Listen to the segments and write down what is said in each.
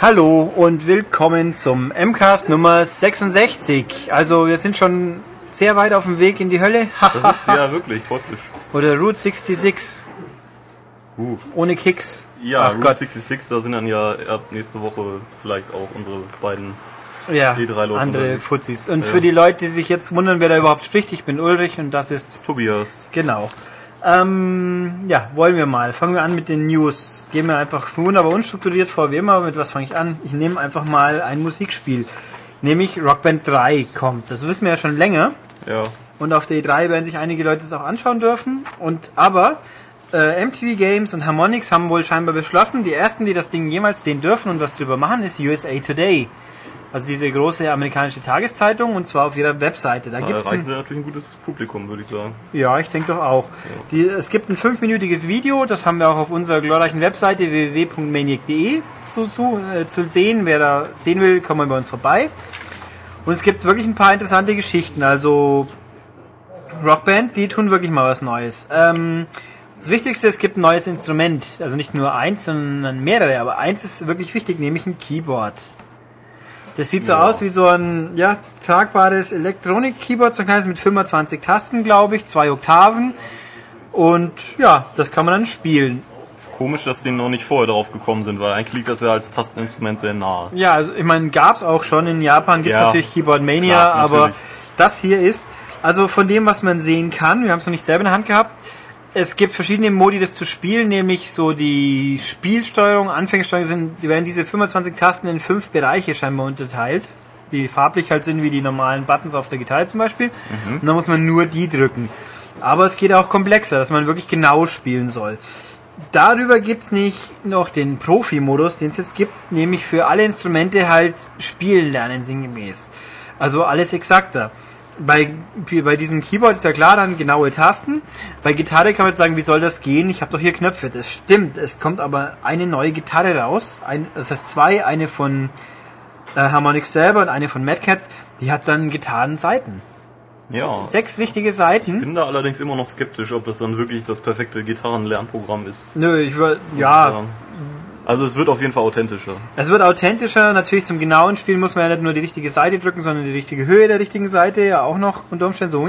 Hallo und willkommen zum M-Cast Nummer 66. Also wir sind schon sehr weit auf dem Weg in die Hölle. Das ist ja wirklich teuflisch. Oder Route 66. Ohne Kicks. Ja, Route 66, da sind dann ja ab nächste Woche vielleicht auch unsere beiden E3-Leute. Andere Fuzzis. Und für die Leute, die sich jetzt wundern, wer da überhaupt spricht, ich bin Ulrich und das ist... Tobias. Genau. Wollen wir mal. Fangen wir an mit den News. Gehen wir einfach wunderbar unstrukturiert vor, wie immer. Mit was fange ich an? Ich nehme einfach mal ein Musikspiel. Nämlich Rock Band 3 kommt. Das wissen wir ja schon länger. Ja. Und auf der E3 werden sich einige Leute es auch anschauen dürfen. Aber MTV Games und Harmonix haben wohl scheinbar beschlossen, die ersten, die das Ding jemals sehen dürfen und was drüber machen, ist USA Today. Also diese große amerikanische Tageszeitung, und zwar auf ihrer Webseite. Da erreichen sie natürlich ein gutes Publikum, würde ich sagen. Ja, ich denke doch auch. Ja. Es gibt ein 5-minütiges Video, das haben wir auch auf unserer glorreichen Webseite www.maniac.de zu sehen. Wer da sehen will, kommt mal bei uns vorbei. Und es gibt wirklich ein paar interessante Geschichten. Also Rockband, die tun wirklich mal was Neues. Das Wichtigste, es gibt ein neues Instrument. Also nicht nur eins, sondern mehrere. Aber eins ist wirklich wichtig, nämlich ein Keyboard. Das sieht so aus wie so ein tragbares Elektronik-Keyboard, so ein kleines mit 25 Tasten, glaube ich, 2 Oktaven. Und das kann man dann spielen. Ist komisch, dass die noch nicht vorher drauf gekommen sind, weil eigentlich liegt das ja als Tasteninstrument sehr nahe. Ja, also ich meine, gab es auch schon. In Japan gibt es natürlich Keyboard Mania, klar, aber das hier ist, also von dem, was man sehen kann, wir haben es noch nicht selber in der Hand gehabt, es gibt verschiedene Modi, das zu spielen, nämlich so die Spielsteuerung, Anfängersteuerung, werden diese 25 Tasten in 5 Bereiche scheinbar unterteilt, die farblich halt sind wie die normalen Buttons auf der Gitarre zum Beispiel. Mhm. Und da muss man nur die drücken. Aber es geht auch komplexer, dass man wirklich genau spielen soll. Darüber gibt's nicht noch den Profi-Modus, den es jetzt gibt, nämlich für alle Instrumente halt spielen lernen, sinngemäß. Also alles exakter. Bei diesem Keyboard ist ja klar, dann genaue Tasten. Bei Gitarre kann man jetzt sagen, wie soll das gehen? Ich habe doch hier Knöpfe. Das stimmt. Es kommt aber eine neue Gitarre raus. Das heißt zwei. Eine von Harmonix selber und eine von Madcats. Die hat dann Gitarrenseiten. Ja. 6 wichtige Seiten. Ich bin da allerdings immer noch skeptisch, ob das dann wirklich das perfekte Gitarrenlernprogramm ist. Nö, ich würde... Ja... Also es wird auf jeden Fall authentischer. Es wird authentischer. Natürlich zum genauen Spielen muss man ja nicht nur die richtige Seite drücken, sondern die richtige Höhe der richtigen Seite ja auch noch unter Umständen so.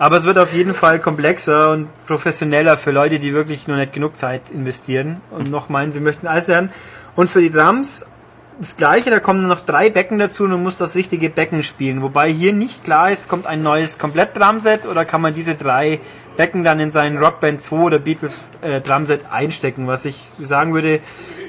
Aber es wird auf jeden Fall komplexer und professioneller für Leute, die wirklich nur nicht genug Zeit investieren und noch meinen, sie möchten alles lernen. Und für die Drums das Gleiche, da kommen noch 3 Becken dazu und man muss das richtige Becken spielen. Wobei hier nicht klar ist, kommt ein neues Komplett-Drumset oder kann man diese 3 Becken dann in seinen Rock Band 2 oder Beatles Drumset einstecken, was ich sagen würde,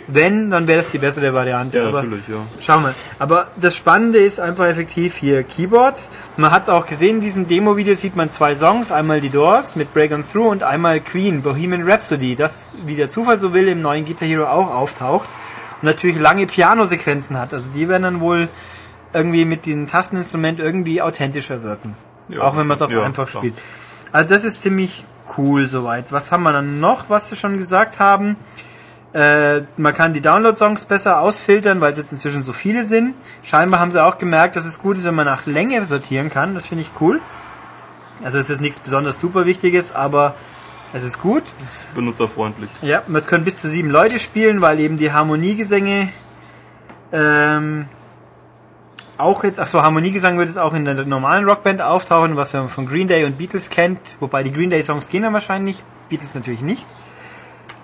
wenn, dann wäre das die bessere Variante. Ja, aber natürlich, ja. Schauen wir. Aber das Spannende ist einfach effektiv hier Keyboard. Man hat es auch gesehen, in diesem Demo-Video sieht man 2 Songs, einmal die Doors mit Break On Through und einmal Queen, Bohemian Rhapsody, das, wie der Zufall so will, im neuen Guitar Hero auch auftaucht und natürlich lange Piano-Sequenzen hat. Also die werden dann wohl irgendwie mit dem Tasteninstrument irgendwie authentischer wirken. Ja, auch wenn man es auf einfach spielt. Also das ist ziemlich cool soweit. Was haben wir dann noch, was wir schon gesagt haben? Man kann die Download-Songs besser ausfiltern, weil es jetzt inzwischen so viele sind. Scheinbar haben sie auch gemerkt, dass es gut ist, wenn man nach Länge sortieren kann. Das finde ich cool. Also es ist nichts besonders super Wichtiges, aber es ist gut. Es ist benutzerfreundlich. Ja, es können bis zu 7 Leute spielen, weil eben die Harmoniegesänge... Harmoniegesang wird es auch in der normalen Rockband auftauchen, was man von Green Day und Beatles kennt, wobei die Green Day Songs gehen dann wahrscheinlich nicht, Beatles natürlich nicht.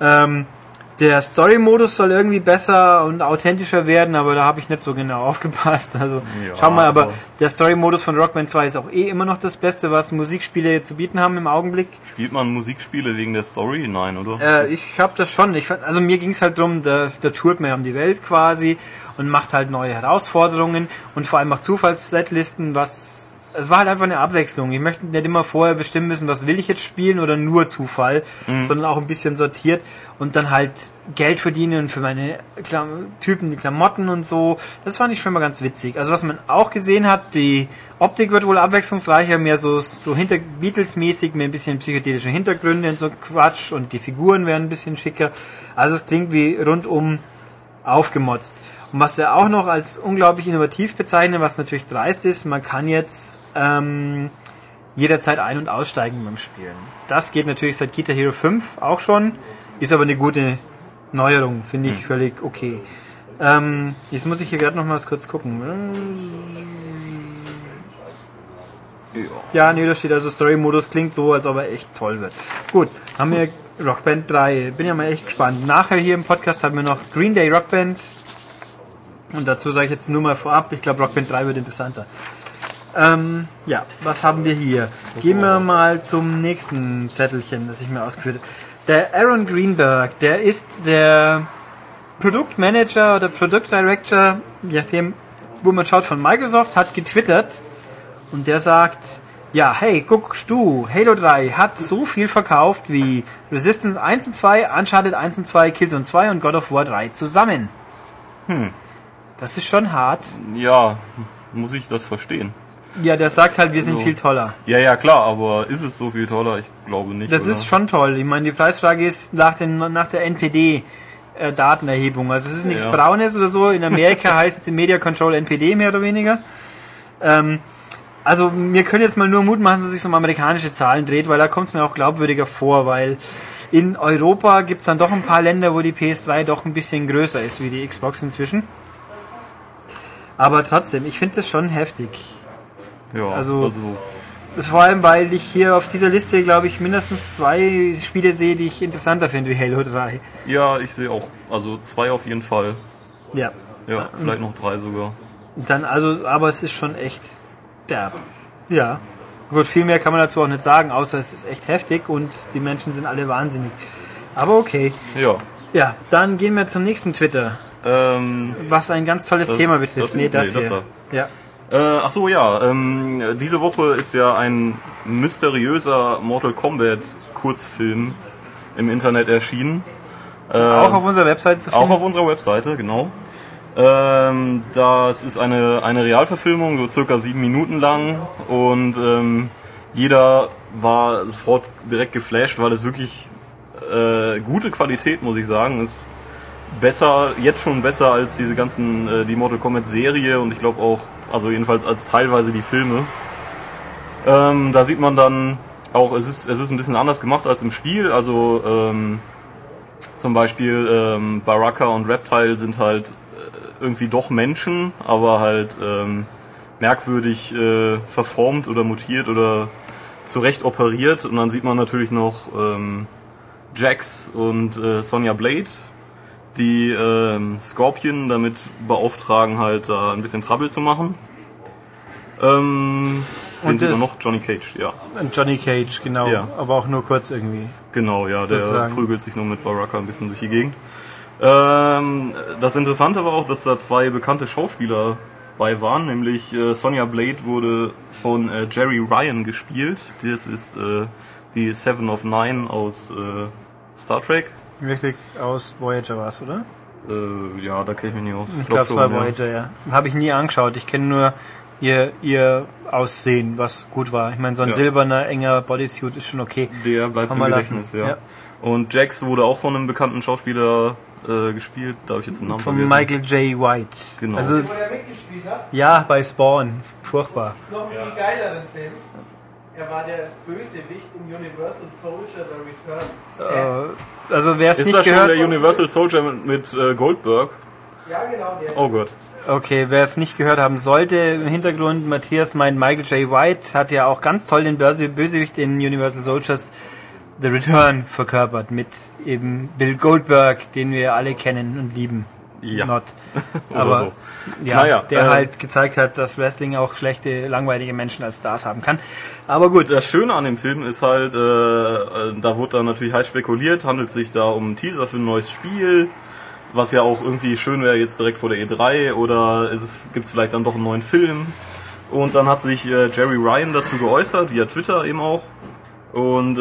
Der Story-Modus soll irgendwie besser und authentischer werden, aber da habe ich nicht so genau aufgepasst. Also schau mal, aber der Story-Modus von Rock Band 2 ist auch immer noch das Beste, was Musikspiele zu bieten haben im Augenblick. Spielt man Musikspiele wegen der Story? Nein, oder? Ich habe das schon. Also mir ging es halt drum, da tourt man ja um die Welt quasi und macht halt neue Herausforderungen und vor allem macht Zufallssetlisten, was... Es war halt einfach eine Abwechslung. Ich möchte nicht immer vorher bestimmen müssen, was will ich jetzt spielen oder nur Zufall, sondern auch ein bisschen sortiert und dann halt Geld verdienen und für meine Typen die Klamotten und so. Das fand ich schon mal ganz witzig. Also was man auch gesehen hat, die Optik wird wohl abwechslungsreicher, mehr so hinter Beatles-mäßig, mehr ein bisschen psychedelische Hintergründe und so Quatsch und die Figuren werden ein bisschen schicker. Also es klingt wie rundum aufgemotzt. Und was er auch noch als unglaublich innovativ bezeichnet, was natürlich dreist ist, man kann jetzt jederzeit ein- und aussteigen beim Spielen. Das geht natürlich seit Guitar Hero 5 auch schon, ist aber eine gute Neuerung, finde ich völlig okay. Jetzt muss ich hier gerade nochmals kurz gucken. Ja, nee, da steht also Story-Modus, klingt so, als ob er echt toll wird. Gut, haben wir Rock Band 3. Bin ja mal echt gespannt. Nachher hier im Podcast haben wir noch Green Day Rock Band. Und dazu sage ich jetzt nur mal vorab, ich glaube Rock Band 3 wird interessanter. Ja, was haben wir hier? Gehen wir mal zum nächsten Zettelchen, das ich mir ausgeführt habe. Der Aaron Greenberg, der ist der Produktmanager oder Produktdirector, je nachdem, wo man schaut, von Microsoft, hat getwittert und der sagt, ja, hey, guckst du, Halo 3 hat so viel verkauft wie Resistance 1 und 2, Uncharted 1 und 2, Killzone 2 und God of War 3 zusammen. Das ist schon hart. Ja, muss ich das verstehen. Ja, der sagt halt, wir sind also viel toller. Ja, ja, klar, aber ist es so viel toller? Ich glaube nicht. Das ist schon toll. Ich meine, die Preisfrage ist nach der NPD Datenerhebung. Also es ist nichts Braunes oder so. In Amerika heißt es Media Control NPD mehr oder weniger. Also wir können jetzt mal nur Mut machen, dass es sich um amerikanische Zahlen dreht, weil da kommt es mir auch glaubwürdiger vor, weil in Europa gibt es dann doch ein paar Länder, wo die PS3 doch ein bisschen größer ist wie die Xbox inzwischen. Aber trotzdem, ich finde das schon heftig. Ja, also vor allem, weil ich hier auf dieser Liste, glaube ich, mindestens 2 Spiele sehe, die ich interessanter finde wie Halo 3. Ja, ich sehe auch, also 2 auf jeden Fall. Ja. Ja, vielleicht noch 3 sogar. Dann also, aber es ist schon echt derb. Ja. Gut, viel mehr kann man dazu auch nicht sagen, außer es ist echt heftig und die Menschen sind alle wahnsinnig. Aber okay. Ja. Ja, dann gehen wir zum nächsten Twitter. Was ein ganz tolles Thema betrifft. Das hier. Ach so, ja. Diese Woche ist ja ein mysteriöser Mortal Kombat Kurzfilm im Internet erschienen. Auch auf unserer Webseite zu finden. Auch auf unserer Webseite, genau. Das ist eine Realverfilmung, so circa 7 Minuten lang. Und jeder war sofort direkt geflasht, weil es wirklich gute Qualität, muss ich sagen, ist. Jetzt schon besser als diese ganzen, die Mortal Kombat Serie und ich glaube auch, also jedenfalls als teilweise die Filme. Da sieht man dann auch, es ist ein bisschen anders gemacht als im Spiel, also zum Beispiel Baraka und Reptile sind halt irgendwie doch Menschen, aber halt merkwürdig verformt oder mutiert oder zurecht operiert und dann sieht man natürlich noch Jax und Sonya Blade, die Scorpion damit beauftragen, halt da ein bisschen Trouble zu machen. Und dann noch Johnny Cage, ja. Johnny Cage, genau, ja. Aber auch nur kurz irgendwie. Genau, ja, sozusagen. Der prügelt sich nur mit Baraka ein bisschen durch die Gegend. Das Interessante war auch, dass da 2 bekannte Schauspieler bei waren, nämlich Sonya Blade wurde von Jeri Ryan gespielt. Das ist die Seven of Nine aus Star Trek. Richtig, aus Voyager war es, oder? Ja, da kenne ich mich nicht aus. Ich glaube, es war Voyager, ja. Habe ich nie angeschaut. Ich kenne nur ihr Aussehen, was gut war. Ich meine, so ein silberner, enger Bodysuit ist schon okay. Der bleibt im Gedächtnis, ja. Und Jax wurde auch von einem bekannten Schauspieler gespielt. Darf ich jetzt den Namen vergessen? Von Michael Jai White. Genau. Also, wo der mitgespielt hat? Ja, bei Spawn. Furchtbar. Noch einen viel geileren Film. Er war der Bösewicht in Universal Soldier The Return. Seth. Also wer es nicht gehört... Ist das schon der Universal Soldier mit Goldberg? Ja, genau. Der oh Gott. Okay, wer es nicht gehört haben sollte, im Hintergrund Matthias meint, Michael J. White hat ja auch ganz toll den Bösewicht in Universal Soldiers The Return verkörpert mit eben Bill Goldberg, den wir alle kennen und lieben. Ja. Not. Aber so. Ja, naja, der halt gezeigt hat, dass Wrestling auch schlechte, langweilige Menschen als Stars haben kann. Aber gut. Das Schöne an dem Film ist halt, da wurde dann natürlich heiß spekuliert, handelt sich da um einen Teaser für ein neues Spiel, was ja auch irgendwie schön wäre jetzt direkt vor der E3 oder gibt's vielleicht dann doch einen neuen Film. Und dann hat sich Jeri Ryan dazu geäußert, via Twitter eben auch, und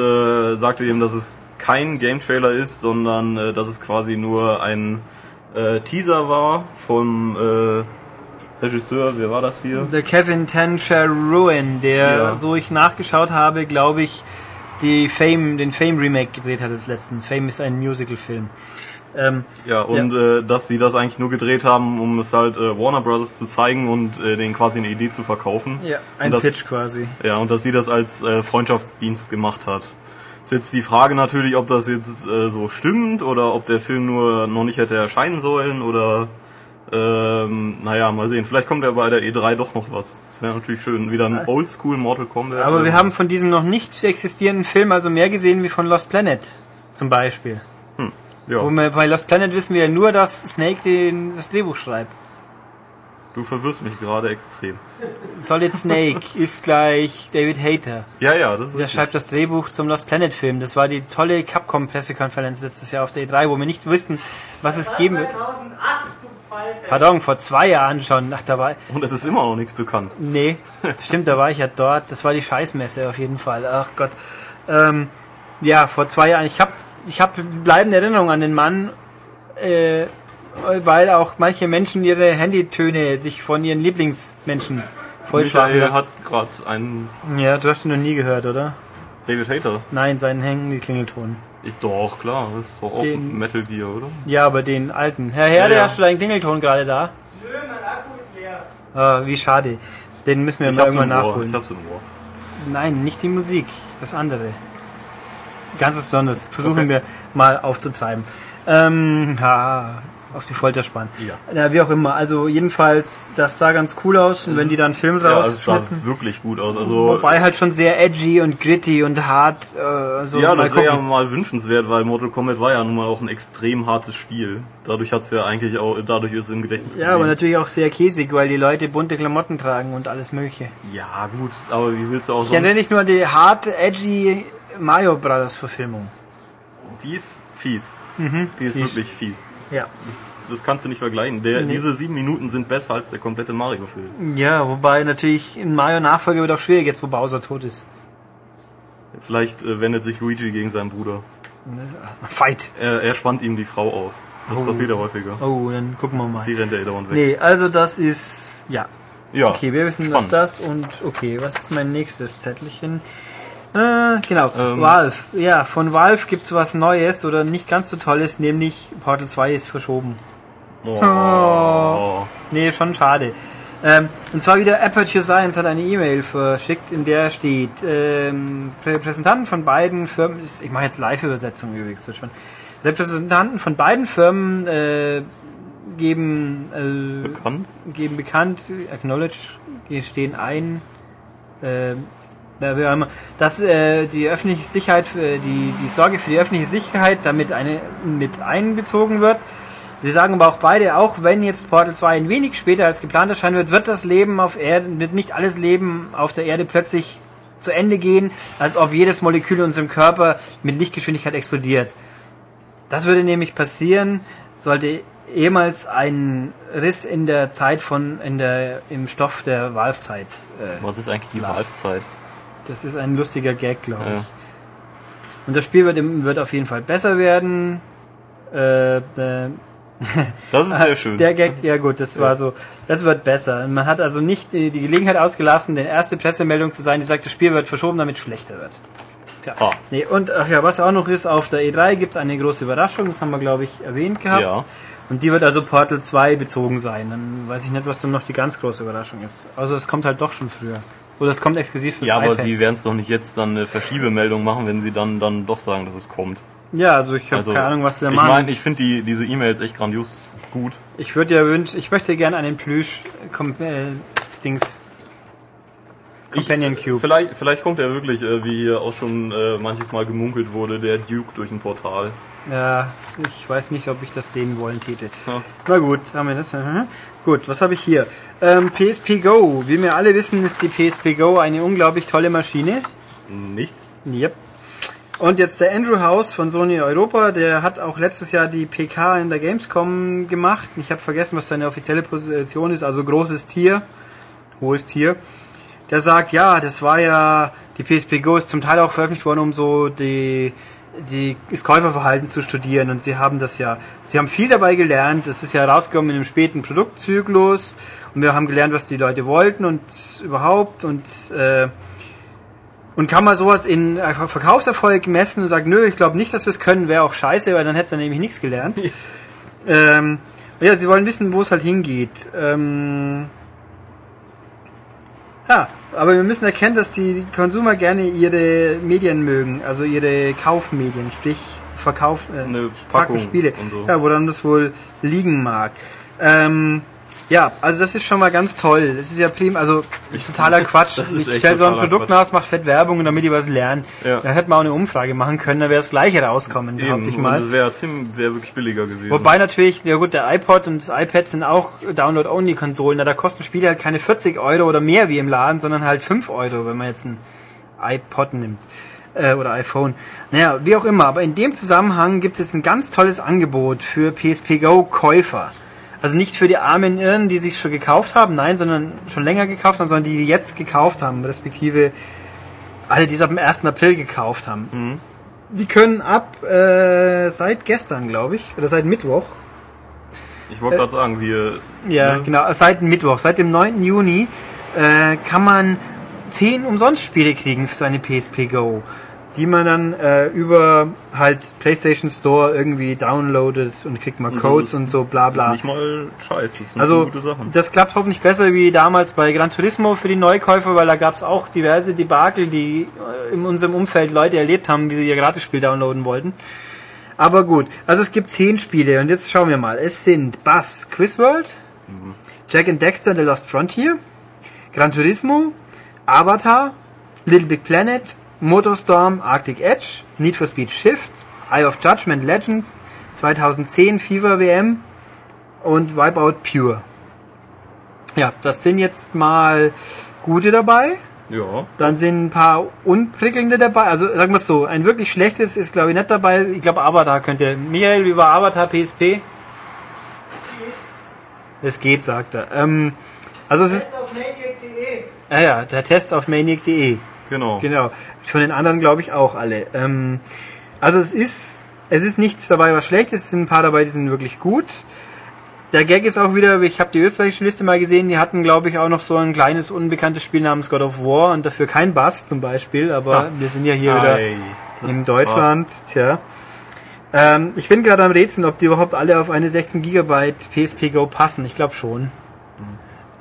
sagte eben, dass es kein Game-Trailer ist, sondern dass es quasi nur ein Teaser war vom Regisseur, wer war das hier? Der Kevin Tancheruan, so ich nachgeschaut habe, glaube ich, den Fame-Remake gedreht hat, das letzten. Fame ist ein Musical-Film. Dass sie das eigentlich nur gedreht haben, um es halt Warner Brothers zu zeigen und denen quasi eine Idee zu verkaufen. Ja, ein Pitch quasi. Ja, und dass sie das als Freundschaftsdienst gemacht hat. Ist jetzt die Frage natürlich, ob das jetzt so stimmt oder ob der Film nur noch nicht hätte erscheinen sollen oder naja, mal sehen. Vielleicht kommt ja bei der E3 doch noch was. Das wäre natürlich schön. Wieder ein Oldschool Mortal Kombat. Aber wir haben von diesem noch nicht existierenden Film also mehr gesehen wie von Lost Planet zum Beispiel. Hm, ja. Wo wir, bei Lost Planet wissen wir ja nur, dass Snake das Drehbuch schreibt. Du verwirrst mich gerade extrem. Solid Snake ist gleich David Hayter. Ja, ja, das ist der richtig. Schreibt das Drehbuch zum Lost Planet Film. Das war die tolle Capcom-Pressekonferenz letztes Jahr auf der E3, wo wir nicht wussten, was das es geben wird. 2008. Pardon, vor 2 Jahren schon. Ach, da war und es ist immer noch nichts bekannt. Nee, stimmt, da war ich ja dort. Das war die Scheißmesse auf jeden Fall. Ach Gott. Ja, vor 2 Jahren. Ich hab bleibende Erinnerung an den Mann, weil auch manche Menschen ihre Handytöne sich von ihren Lieblingsmenschen vollschlagen lassen. Michael hat gerade einen... Ja, du hast ihn noch nie gehört, oder? David Hayter? Nein, seinen hängenden Klingelton. Doch, klar, das ist doch auch ein Metal Gear, oder? Ja, aber den alten. Herr Herde, ja. Hast du deinen Klingelton gerade da? Nö, mein Akku ist leer. Ah, wie schade. Den müssen wir mal irgendwann nachholen. Ich hab's im Ohr. Nein, nicht die Musik, das andere. Ganz was Besonderes. Versuchen wir mal aufzutreiben. Auf die Folter spannen. Ja, wie auch immer. Also jedenfalls, das sah ganz cool aus. Und wenn die dann Film rausschnitzen... Ja, es sah wirklich gut aus. Also wobei halt schon sehr edgy und gritty und hart. So ja, das wäre ja mal wünschenswert, weil Mortal Kombat war ja nun mal auch ein extrem hartes Spiel. Dadurch hat's ja eigentlich auch... Dadurch ist es im Gedächtnis geblieben. Ja, aber natürlich auch sehr käsig, weil die Leute bunte Klamotten tragen und alles mögliche. Ja, gut. Aber wie willst du auch sonst... Ich erinnere nicht nur an die harte, edgy Mario Brothers Verfilmung. Die ist fies. Mhm, die ist wirklich fies. Ja. Das kannst du nicht vergleichen. Diese 7 Minuten sind besser als der komplette Mario-Film. Ja, wobei natürlich in Mario-Nachfolge wird auch schwierig, jetzt wo Bowser tot ist. Vielleicht wendet sich Luigi gegen seinen Bruder. Fight! Er spannt ihm die Frau aus. Das passiert ja häufiger. Oh, dann gucken wir mal. Die rennt ja dauernd weg. Nee, also das ist... Ja. Okay, wir wissen, dass das und... Okay, was ist mein nächstes Zettelchen? Genau, Valve. Ja, von Valve gibt's was Neues oder nicht ganz so Tolles, nämlich Portal 2 ist verschoben. Oh. Nee, schon schade. Und zwar wieder Aperture Science hat eine E-Mail verschickt, in der steht, Repräsentanten von beiden Firmen, ich mache jetzt Live-Übersetzung übrigens, Repräsentanten von beiden Firmen geben bekannt, gestehen ein, dass die öffentliche Sicherheit, die Sorge für die öffentliche Sicherheit damit mit einbezogen wird. Sie sagen aber auch beide, auch wenn jetzt Portal 2 ein wenig später als geplant erscheinen wird, wird nicht alles Leben auf der Erde plötzlich zu Ende gehen, als ob jedes Molekül in unserem Körper mit Lichtgeschwindigkeit explodiert. Das würde nämlich passieren, sollte ehemals ein Riss in der Zeit im Stoff der Valve-Zeit. Was ist eigentlich die Valve-Zeit? Das ist ein lustiger Gag, glaube ich. Ja. Und das Spiel wird auf jeden Fall besser werden. Das ist sehr schön. Der Gag, ja gut, das war so. Das wird besser. Man hat also nicht die Gelegenheit ausgelassen, die erste Pressemeldung zu sein, die sagt, das Spiel wird verschoben, damit es schlechter wird. Tja. Ah. Nee, und was auch noch ist, auf der E3 gibt es eine große Überraschung, das haben wir, glaube ich, erwähnt gehabt. Ja. Und die wird also Portal 2 bezogen sein. Dann weiß ich nicht, was dann noch die ganz große Überraschung ist. Also es kommt halt doch schon früher. Oder es kommt exklusiv fürs iPad. Ja, aber sie werden es doch nicht jetzt dann eine Verschiebemeldung machen, wenn sie dann doch sagen, dass es kommt. Ja, also ich habe keine Ahnung, was sie da machen. Ich meine, ich finde diese E-Mails echt grandios gut. Ich würde ja wünschen, ich möchte gerne einen Plüsch-Dings Companion Cube. Vielleicht kommt er wirklich, wie hier auch schon manches Mal gemunkelt wurde, der Duke durch ein Portal. Ja, ich weiß nicht, ob ich das sehen wollen täte. Ja. Na gut, haben wir das. Gut, was habe ich hier? PSP Go. Wie wir alle wissen, ist die PSP Go eine unglaublich tolle Maschine. Nicht? Yep. Und jetzt der Andrew House von Sony Europa, der hat auch letztes Jahr die PK in der Gamescom gemacht. Ich habe vergessen, was seine offizielle Position ist. Also großes Tier, hohes Tier. Der sagt, ja, das war ja... Die PSP Go ist zum Teil auch veröffentlicht worden, um so das Käuferverhalten zu studieren, und sie haben viel dabei gelernt. Es ist ja rausgekommen in einem späten Produktzyklus und wir haben gelernt, was die Leute wollten und überhaupt und kann man sowas in Verkaufserfolg messen und sagen, nö, ich glaube nicht, dass wir es können, wäre auch scheiße, weil dann hätte es dann nämlich nichts gelernt. Ja, sie wollen wissen, wo es halt hingeht. Aber wir müssen erkennen, dass die Konsumer gerne ihre Medien mögen, also ihre Kaufmedien, sprich Verkauf, Packung Spiele, so. Ja, wo dann das wohl liegen mag. Ja, also das ist schon mal ganz toll. Das ist ja prima, also totaler Quatsch. Ich stelle so ein Produkt nach, macht fett Werbung und damit die was lernen. Ja. Dann hätten wir auch eine Umfrage machen können, dann wäre das gleiche rauskommen, behaupte ich mal. Das wäre wirklich billiger gewesen. Wobei natürlich, ja gut, der iPod und das iPad sind auch Download-Only-Konsolen. Da kosten Spiele halt keine 40 Euro oder mehr wie im Laden, sondern halt 5 Euro, wenn man jetzt ein iPod nimmt. Oder iPhone. Naja, wie auch immer. Aber in dem Zusammenhang gibt es jetzt ein ganz tolles Angebot für PSP Go Käufer. Also nicht für die armen Irren, die sich schon gekauft haben, nein, sondern schon länger gekauft haben, sondern die jetzt gekauft haben, respektive alle, die es ab dem 1. April gekauft haben. Mhm. Die können ab seit gestern, glaube ich, oder seit Mittwoch. Ich wollte gerade sagen, wir... Ja, ne? Genau, seit Mittwoch, seit dem 9. Juni kann man 10 Umsonstspiele kriegen für seine PSP Go, die man dann über halt PlayStation Store irgendwie downloadet und kriegt mal Codes und so bla bla. Das ist nicht mal scheiße, das sind also gute Sachen. Das klappt hoffentlich besser wie damals bei Gran Turismo für die Neukäufer, weil da gab es auch diverse Debakel, die in unserem Umfeld Leute erlebt haben, wie sie ihr Gratisspiel downloaden wollten. Aber gut, also es gibt 10 Spiele und jetzt schauen wir mal. Es sind Buzz Quizworld, Jack and Dexter The Lost Frontier, Gran Turismo, Avatar, Little Big Planet, Motorstorm, Arctic Edge, Need for Speed Shift, Eye of Judgment Legends, 2010 FIFA WM und Wipeout Pure. Ja, das sind jetzt mal gute dabei. Ja. Dann sind ein paar unprickelnde dabei. Also sagen wir es so, ein wirklich schlechtes ist glaube ich nicht dabei. Ich glaube Avatar könnte. Michael über Avatar PSP. Es geht, sagt er. Also es ist. Ja, der Test auf maniac.de. Genau. Von den anderen glaube ich auch alle. Also es ist nichts dabei, was schlecht ist. Es sind ein paar dabei, die sind wirklich gut. Der Gag ist auch wieder, ich habe die österreichische Liste mal gesehen, die hatten glaube ich auch noch so ein kleines, unbekanntes Spiel namens God of War und dafür kein Bass zum Beispiel, aber wir sind ja hier wieder in Deutschland. Tja. Ich bin gerade am Rätseln, ob die überhaupt alle auf eine 16 GB PSP Go passen. Ich glaube schon.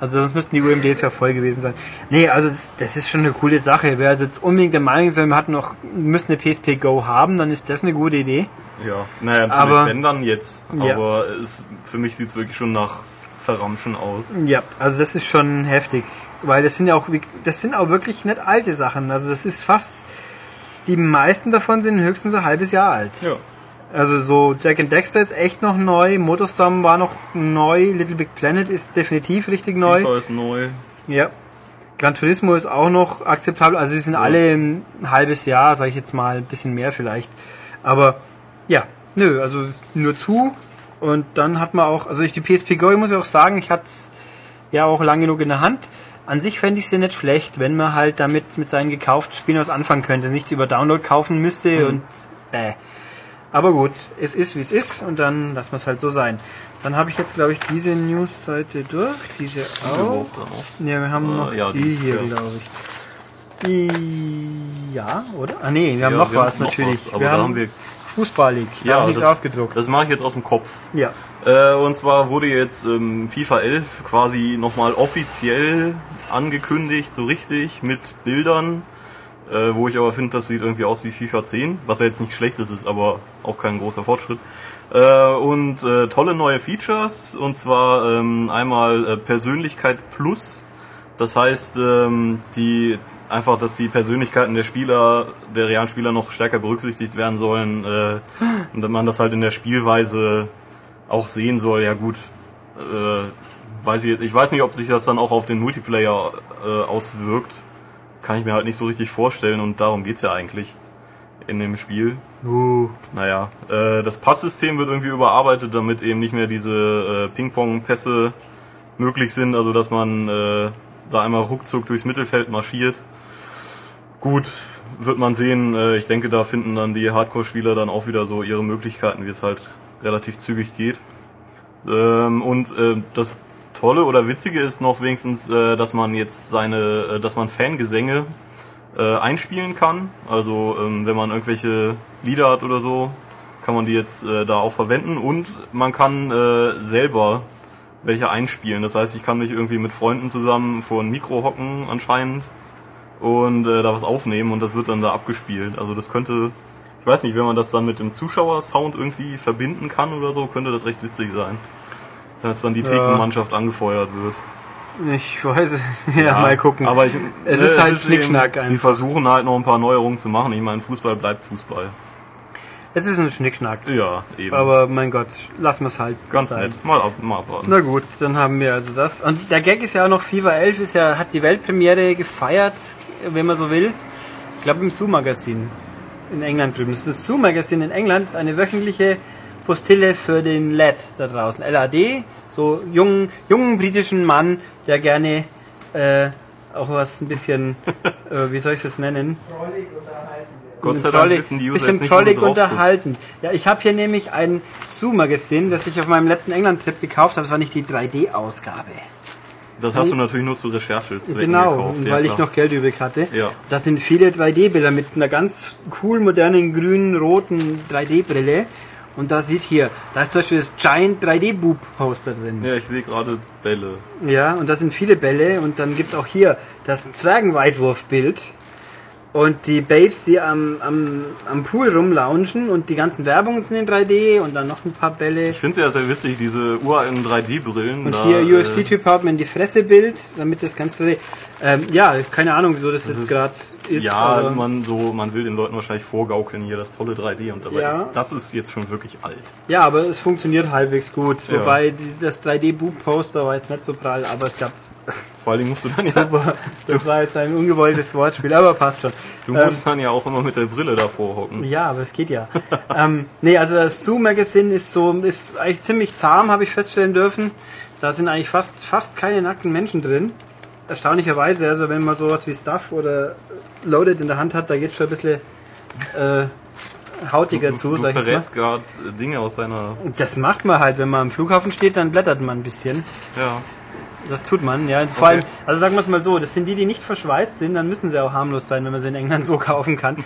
Also sonst müssten die UMDs ja voll gewesen sein. Nee, also das ist schon eine coole Sache. Wer also jetzt unbedingt der Meinung ist, wir müssen eine PSP Go haben, dann ist das eine gute Idee. Ja, naja, natürlich aber, wenn dann jetzt. Aber ja. Für mich sieht es wirklich schon nach Verramschen aus. Ja, also das ist schon heftig. Weil das sind auch wirklich nicht alte Sachen. Also das ist fast, die meisten davon sind höchstens ein halbes Jahr alt. Ja. Also so Jack and Dexter ist echt noch neu, Motorstorm war noch neu, Little Big Planet ist definitiv richtig neu. FIFA ist neu. Ja. Gran Turismo ist auch noch akzeptabel, also die sind alle ein halbes Jahr, sage ich jetzt mal, ein bisschen mehr vielleicht. Aber ja, also nur zu und dann hat man auch, also die PSP Go, ich muss ja auch sagen, ich hatte es ja auch lang genug in der Hand. An sich fände ich sie nicht schlecht, wenn man halt damit mit seinen gekauften Spielen was anfangen könnte, nicht über Download kaufen müsste und Aber gut, es ist wie es ist und dann lassen wir es halt so sein. Dann habe ich jetzt, glaube ich, diese News-Seite durch, diese auch. Ja, wir haben noch die hier, glaube ich. Ja, oder? Ah nee, wir haben noch was natürlich. Wir haben Fußball League, da nichts ausgedruckt. Das mache ich jetzt aus dem Kopf. Ja. Und zwar wurde jetzt FIFA 11 quasi nochmal offiziell angekündigt, so richtig, mit Bildern. Wo ich aber finde, das sieht irgendwie aus wie FIFA 10, was ja jetzt nicht schlecht ist, aber auch kein großer Fortschritt. Und tolle neue Features, und zwar einmal Persönlichkeit Plus. Das heißt, dass die Persönlichkeiten der realen Spieler noch stärker berücksichtigt werden sollen, und man das halt in der Spielweise auch sehen soll. Ja gut, ich weiß nicht, ob sich das dann auch auf den Multiplayer auswirkt. Kann ich mir halt nicht so richtig vorstellen und darum geht's ja eigentlich in dem Spiel. Naja, das Passsystem wird irgendwie überarbeitet, damit eben nicht mehr diese Ping-Pong-Pässe möglich sind, also dass man da einmal ruckzuck durchs Mittelfeld marschiert. Gut, wird man sehen. Ich denke, da finden dann die Hardcore-Spieler dann auch wieder so ihre Möglichkeiten, wie es halt relativ zügig geht. Und das Tolle oder Witzige ist noch wenigstens, dass man jetzt dass man Fangesänge einspielen kann. Also wenn man irgendwelche Lieder hat oder so, kann man die jetzt da auch verwenden und man kann selber welche einspielen. Das heißt, ich kann mich irgendwie mit Freunden zusammen vor ein Mikro hocken anscheinend und da was aufnehmen und das wird dann da abgespielt. Also das könnte, ich weiß nicht, wenn man das dann mit dem Zuschauersound irgendwie verbinden kann oder so, könnte das recht witzig sein. Dass dann die Thekenmannschaft angefeuert wird. Ich weiß es. Ja, mal gucken. Aber es ist halt Schnickschnack einfach. Sie versuchen halt noch ein paar Neuerungen zu machen. Ich meine, Fußball bleibt Fußball. Es ist ein Schnickschnack. Ja, eben. Aber mein Gott, lassen wir es halt ganz sein. Nett. Mal abwarten. Na gut, dann haben wir also das. Und der Gag ist ja auch noch, FIFA 11 ist ja, hat die Weltpremiere gefeiert, wenn man so will. Ich glaube im Zoo Magazine in England drüben. Das Zoo Magazine in England ist eine wöchentliche Postille für den Lad da draußen. LAD, so jungen britischen Mann, der gerne auch was ein bisschen, wie soll ich das nennen? Trollig unterhalten. Gott sei Dank wissen die User jetzt nicht, wo du drauf guckst. Unterhalten. Ja, ich habe hier nämlich ein Zoo-Magazin, das ich auf meinem letzten England-Trip gekauft habe. Das war nicht die 3D-Ausgabe. Das hast du natürlich nur zu Recherchezwecken gekauft. Genau, weil ich noch Geld übrig hatte. Ja. Da sind viele 3D-Bilder mit einer ganz cool modernen grünen, roten 3D-Brille. Und da sieht hier, da ist zum Beispiel das Giant 3D-Boob-Poster drin. Ja, ich sehe gerade Bälle. Ja, und da sind viele Bälle. Und dann gibt es auch hier das Zwergenweitwurfbild. Und die Babes, die am Pool rumlaunchen und die ganzen Werbungen sind in 3D und dann noch ein paar Bälle. Ich finde es ja sehr witzig, diese uralten 3D-Brillen. Und da, hier UFC-Typ haut mir in die Fresse Bild, damit das Ganze... ja, keine Ahnung, wieso das jetzt gerade ist. Ja, also, man will den Leuten wahrscheinlich vorgaukeln, hier das tolle 3D und dabei das ist jetzt schon wirklich alt. Ja, aber es funktioniert halbwegs gut. Ja. Wobei das 3D-Boob-Poster war jetzt nicht so prall, aber es gab... Vor allem musst du dann super, das war jetzt ein ungewolltes Wortspiel, aber passt schon. Du musst dann ja auch immer mit der Brille davor hocken. Ja, aber es geht ja. Also das Zoo Magazine ist eigentlich ziemlich zahm, habe ich feststellen dürfen. Da sind eigentlich fast keine nackten Menschen drin. Erstaunlicherweise, also wenn man sowas wie Stuff oder Loaded in der Hand hat, da geht es schon ein bisschen hautiger zu, sag ich mal. Du verrätst gerade Dinge aus seiner... Das macht man halt, wenn man am Flughafen steht, dann blättert man ein bisschen. Ja. Das tut man, ja. Vor allem, also sagen wir es mal so, das sind die nicht verschweißt sind, dann müssen sie auch harmlos sein, wenn man sie in England so kaufen kann.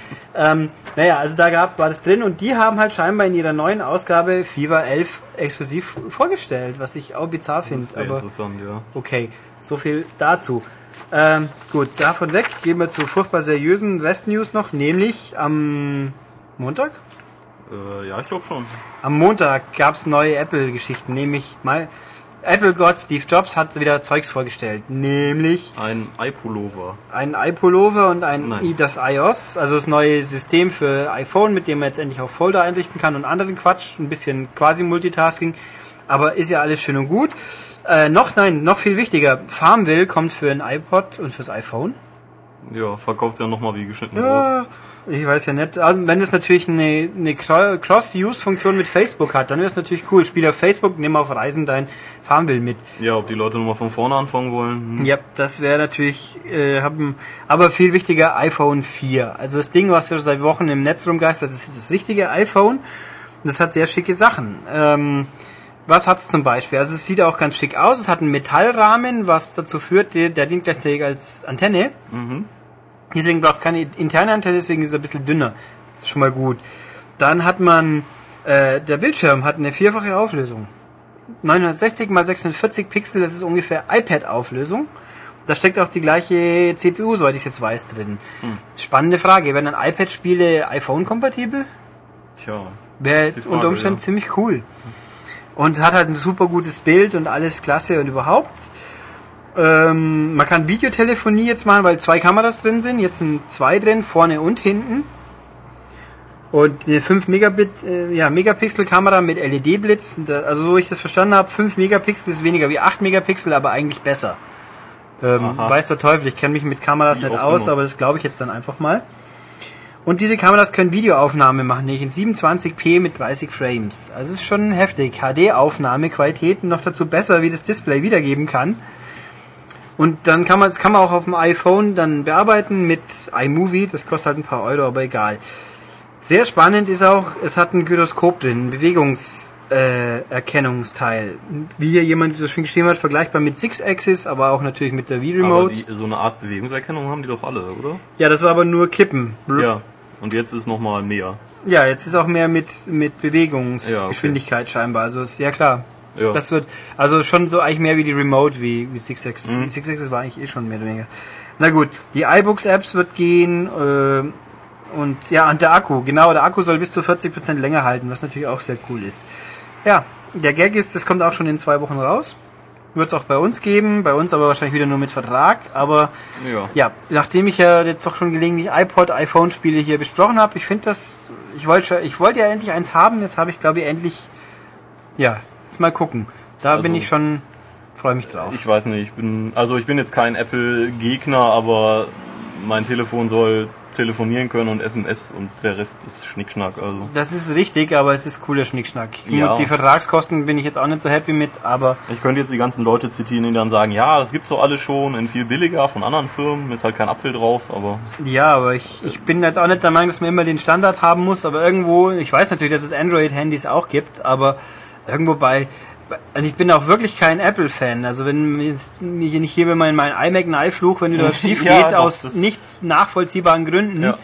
Also da war das drin und die haben halt scheinbar in ihrer neuen Ausgabe FIFA 11 exklusiv vorgestellt, was ich auch bizarr finde. Sehr interessant, ja. Okay, so viel dazu. Gut, davon weg gehen wir zu furchtbar seriösen Rest-News noch, nämlich am Montag? Ja, ich glaube schon. Am Montag gab es neue Apple-Geschichten, nämlich mal... Apple-Gott Steve Jobs hat wieder Zeugs vorgestellt, nämlich... Ein iPullover. Ein iPullover und das iOS, also das neue System für iPhone, mit dem man jetzt endlich auch Folder einrichten kann und anderen Quatsch, ein bisschen quasi Multitasking, aber ist ja alles schön und gut. Noch viel wichtiger, Farmville kommt für ein iPod und fürs iPhone. Ja, verkauft ja nochmal wie geschnitten Brot. Ich weiß ja nicht. Also wenn es natürlich eine Cross-Use-Funktion mit Facebook hat, dann wäre es natürlich cool. Spiel auf Facebook, nimm auf Reisen dein Farmville mit. Ja, ob die Leute nochmal von vorne anfangen wollen. Ja, das wäre natürlich... aber viel wichtiger, iPhone 4. Also das Ding, was ja seit Wochen im Netz rumgeistert, das ist das richtige iPhone. Das hat sehr schicke Sachen. Was hat's zum Beispiel? Also es sieht auch ganz schick aus. Es hat einen Metallrahmen, was dazu führt, der dient gleichzeitig als Antenne. Mhm. Deswegen braucht es keine interne Antenne, deswegen ist er ein bisschen dünner. Das ist schon mal gut. Dann hat man, der Bildschirm hat eine vierfache Auflösung. 960 x 640 Pixel, das ist ungefähr iPad-Auflösung. Da steckt auch die gleiche CPU, soweit ich es jetzt weiß, drin. Hm. Spannende Frage. Wären dann iPad-Spiele iPhone-kompatibel? Tja. Wäre unter Umständen ziemlich cool. Und hat halt ein super gutes Bild und alles klasse und überhaupt. Man kann Videotelefonie jetzt machen, weil 2 Kameras drin sind. Jetzt sind 2 drin, vorne und hinten. Und eine 5-Megapixel-Kamera mit LED-Blitz. Also so ich das verstanden habe, 5 Megapixel ist weniger wie 8 Megapixel, aber eigentlich besser. Weiß der Teufel, ich kenne mich mit Kameras nicht aus, aber das glaube ich jetzt dann einfach mal. Und diese Kameras können Videoaufnahmen machen, nämlich in 27p mit 30 Frames. Also es ist schon heftig. HD-Aufnahmequalitäten noch dazu besser, wie das Display wiedergeben kann. Und dann kann man auch auf dem iPhone dann bearbeiten mit iMovie. Das kostet halt ein paar Euro, aber egal. Sehr spannend ist auch, es hat ein Gyroskop drin, ein Bewegungserkennungsteil. Wie hier jemand so schön geschrieben hat, vergleichbar mit Six-Axis, aber auch natürlich mit der Wii-Remote. Aber so eine Art Bewegungserkennung haben die doch alle, oder? Ja, das war aber nur Kippen. Ja, und jetzt ist nochmal mehr. Ja, jetzt ist auch mehr mit Bewegungsgeschwindigkeit scheinbar. Also ist ja klar. Ja. Das wird, also schon so eigentlich mehr wie die Remote, wie Six Axis. Mhm. Die Six Axis war eigentlich eh schon mehr oder weniger. Na gut, die iBooks-Apps wird gehen, und ja, und der Akku, genau, der Akku soll bis zu 40% länger halten, was natürlich auch sehr cool ist. Ja, der Gag ist, das kommt auch schon in 2 Wochen raus. Wird es auch bei uns geben, bei uns aber wahrscheinlich wieder nur mit Vertrag, aber ja, nachdem ich ja jetzt doch schon gelegentlich iPod, iPhone-Spiele hier besprochen habe, ich finde das, ich wollte ja endlich eins haben, jetzt habe ich glaube ich endlich, ja, jetzt mal gucken. Da also, bin ich schon, freue mich drauf. Ich weiß nicht, ich bin jetzt kein Apple-Gegner, aber mein Telefon soll telefonieren können und SMS und der Rest ist Schnickschnack. Also. Das ist richtig, aber es ist cooler Schnickschnack. Ja. Die Vertragskosten bin ich jetzt auch nicht so happy mit, aber... Ich könnte jetzt die ganzen Leute zitieren, die dann sagen, ja, das gibt's doch alles schon, in viel billiger, von anderen Firmen, ist halt kein Apfel drauf, aber... Ja, aber ich bin jetzt auch nicht der Meinung, dass man immer den Standard haben muss, aber irgendwo, ich weiß natürlich, dass es Android-Handys auch gibt, aber irgendwo bei... Also ich bin auch wirklich kein Apple-Fan. Also wenn ich nicht hier mal in meinen iMac Neifluch, wenn du das schief geht, aus nicht nachvollziehbaren Gründen. Ja.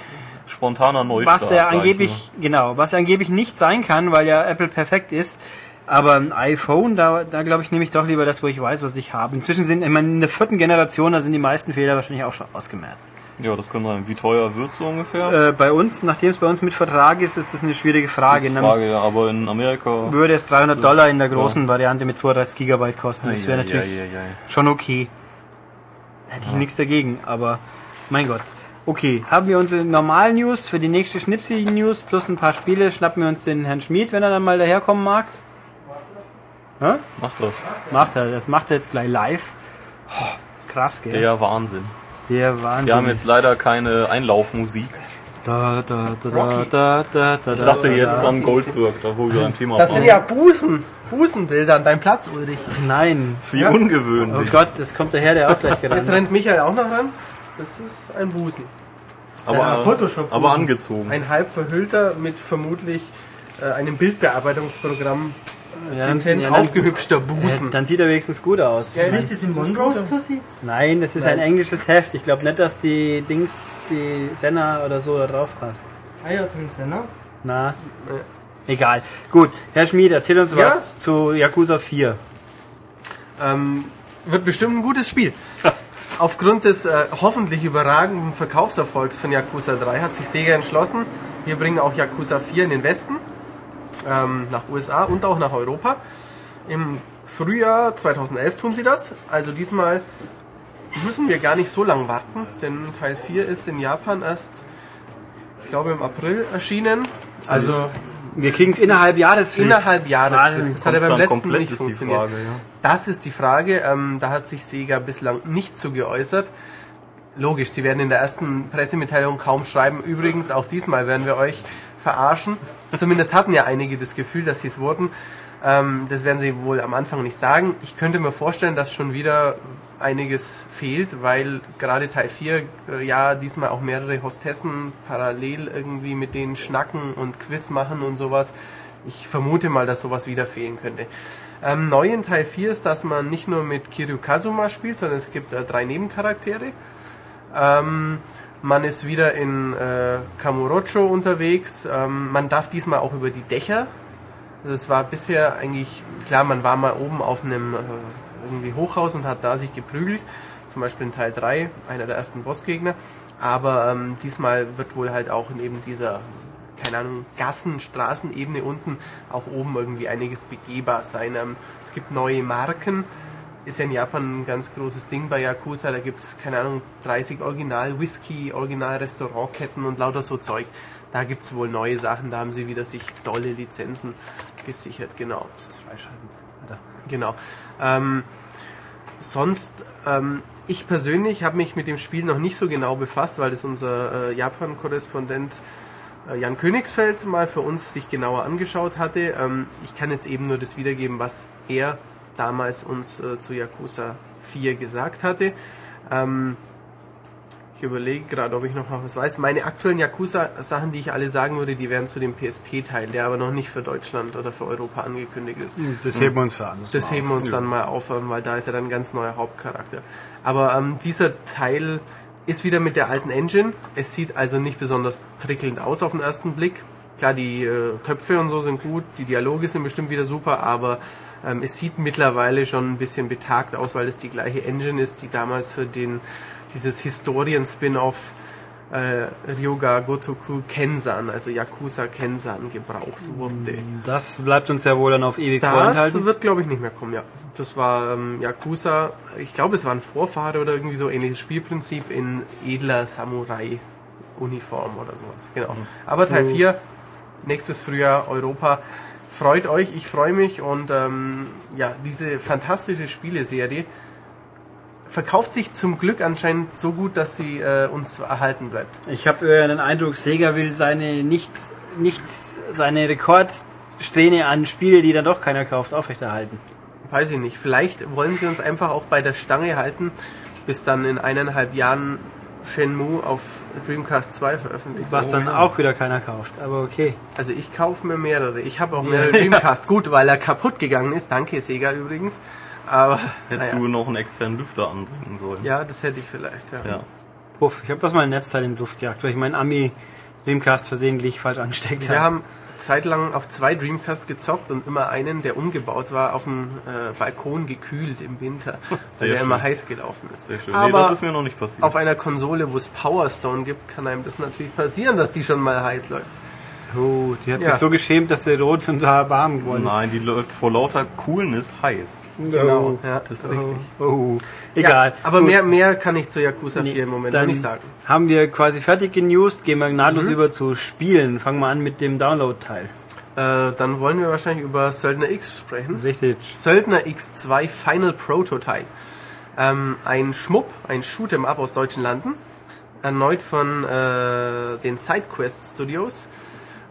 Spontaner Neustart. Was er angeblich nicht sein kann, weil ja Apple perfekt ist. Aber ein iPhone, da glaube ich, nehme ich doch lieber das, wo ich weiß, was ich habe. Inzwischen in der 4. Generation, da sind die meisten Fehler wahrscheinlich auch schon ausgemerzt. Ja, das kann sein. Wie teuer wird es so ungefähr? Bei uns, nachdem es bei uns mit Vertrag ist, ist das eine schwierige Frage. Ja, aber in Amerika... Würde es $300 in der großen Variante mit 32 Gigabyte kosten. Das wäre natürlich schon okay. Hätte ich nichts dagegen, aber mein Gott. Okay, haben wir unsere normalen News für die nächste Schnipsi-News plus ein paar Spiele. Schnappen wir uns den Herrn Schmid, wenn er dann mal daherkommen mag. Ha? Macht er. Das macht er jetzt gleich live. Oh, krass, gell? Der Wahnsinn. Wir haben jetzt leider keine Einlaufmusik. Ich dachte jetzt an Goldberg, da wo wir ein Thema haben. Das sind ja Busenbilder an deinem Platz, Ulrich. Nein. Wie ungewöhnlich. Oh Gott, das kommt daher, der auch gleich gerannt. Jetzt rennt Michael auch noch ran. Das ist ein Busen. Aber Photoshop-Busen. Aber angezogen. Ein halb verhüllter mit vermutlich einem Bildbearbeitungsprogramm. Ja, dezent aufgehübschter Busen. Dann sieht er wenigstens gut aus. Ja, nicht das im Monroe-Tussi? Nein, das ist ein englisches Heft. Ich glaube nicht, dass die Senna oder so da drauf passt. Ah ja, drin Senna? Na, egal. Gut, Herr Schmid, erzähl uns was zu Yakuza 4. Wird bestimmt ein gutes Spiel. Aufgrund des hoffentlich überragenden Verkaufserfolgs von Yakuza 3 hat sich Sega entschlossen, wir bringen auch Yakuza 4 in den Westen. Nach USA und auch nach Europa. Im Frühjahr 2011 tun sie das. Also diesmal müssen wir gar nicht so lange warten, denn Teil 4 ist in Japan erst, ich glaube, im April erschienen. Also wir kriegen es innerhalb Jahresfrist. Das hat ja beim letzten nicht funktioniert. Das ist die Frage. Da hat sich Sega bislang nicht zu geäußert. Logisch, sie werden in der ersten Pressemitteilung kaum schreiben. Übrigens, auch diesmal werden wir euch verarschen. Zumindest hatten ja einige das Gefühl, dass sie es wurden. Das werden sie wohl am Anfang nicht sagen. Ich könnte mir vorstellen, dass schon wieder einiges fehlt, weil gerade Teil 4 diesmal auch mehrere Hostessen parallel irgendwie mit denen schnacken und Quiz machen und sowas. Ich vermute mal, dass sowas wieder fehlen könnte. Neu in Teil 4 ist, dass man nicht nur mit Kiryu Kazuma spielt, sondern es gibt 3 Nebencharaktere. Man ist wieder in Kamurocho unterwegs. Man darf diesmal auch über die Dächer. Das war bisher eigentlich, klar, man war mal oben auf einem irgendwie Hochhaus und hat da sich geprügelt. Zum Beispiel in Teil 3, einer der ersten Bossgegner. Aber diesmal wird wohl halt auch neben dieser, keine Ahnung, Straßenebene unten auch oben irgendwie einiges begehbar sein. Es gibt neue Marken. Ist ja in Japan ein ganz großes Ding bei Yakuza, da gibt es, keine Ahnung, 30 Original-Whisky, Original-Restaurantketten und lauter so Zeug. Da gibt es wohl neue Sachen, da haben sie wieder sich dolle Lizenzen gesichert, genau. Genau. Ich persönlich habe mich mit dem Spiel noch nicht so genau befasst, weil das unser Japan-Korrespondent Jan Königsfeld mal für uns sich genauer angeschaut hatte. Ich kann jetzt eben nur das wiedergeben, was er damals uns zu Yakuza 4 gesagt hatte. Ich überlege gerade, ob ich noch was weiß. Meine aktuellen Yakuza-Sachen, die ich alle sagen würde, die wären zu dem PSP-Teil, der aber noch nicht für Deutschland oder für Europa angekündigt ist. Das heben wir uns für anders. Das heben wir uns dann mal auf, weil da ist ja dann ein ganz neuer Hauptcharakter. Aber dieser Teil ist wieder mit der alten Engine. Es sieht also nicht besonders prickelnd aus auf den ersten Blick. Klar, die Köpfe und so sind gut, die Dialoge sind bestimmt wieder super, aber es sieht mittlerweile schon ein bisschen betagt aus, weil es die gleiche Engine ist, die damals für dieses Historien-Spin-Off Ryoga Gotoku Kensan, also Yakuza Kensan, gebraucht wurde. Das bleibt uns ja wohl dann auf ewig vorenthalten. Das wird, glaube ich, nicht mehr kommen, ja. Das war Yakuza, ich glaube, es war ein Vorfahre oder irgendwie so ähnliches Spielprinzip in edler Samurai-Uniform oder sowas. Genau. Mhm. Aber Teil 4, nächstes Frühjahr Europa. Freut euch, ich freue mich und ja, diese fantastische Spieleserie verkauft sich zum Glück anscheinend so gut, dass sie uns erhalten bleibt. Ich habe den Eindruck, Sega will seine Rekordsträhne an Spiele, die dann doch keiner kauft, aufrechterhalten. Weiß ich nicht. Vielleicht wollen sie uns einfach auch bei der Stange halten, bis dann in 1,5 Jahren Shenmue auf Dreamcast 2 veröffentlicht. Was dann auch wieder keiner kauft, aber okay. Also ich kaufe mir mehrere. Ich habe auch mehrere Dreamcast. Gut, weil er kaputt gegangen ist. Danke, Sega übrigens. Aber, hättest du noch einen externen Lüfter anbringen sollen. Ja, das hätte ich vielleicht, ja. Puff, ich habe das mal ein Netzteil in die Luft gejagt, weil ich meinen Ami-Dreamcast versehentlich falsch angesteckt habe. Wir haben zeitlang auf 2 Dreamcasts gezockt und immer einen, der umgebaut war, auf dem Balkon gekühlt im Winter, weil der immer heiß gelaufen ist. Sehr schön. Aber nee, das ist mir noch nicht passiert. Auf einer Konsole, wo es Powerstone gibt, kann einem das natürlich passieren, dass die schon mal heiß läuft. Oh, die hat sich so geschämt, dass sie rot und da warm geworden ist. Nein, die läuft vor lauter Coolness heiß. Genau, ja, das ist richtig. Oh. Egal. Ja, aber mehr kann ich zu Yakuza 4 im Moment noch nicht sagen. Haben wir quasi fertig genewst, gehen wir nahtlos über zu Spielen. Fangen wir an mit dem Download-Teil. Dann wollen wir wahrscheinlich über Söldner X sprechen. Richtig. Söldner X2 Final Prototype. Ein Schmupp, ein Shoot'em Up aus deutschen Landen. Erneut von den SideQuest Studios.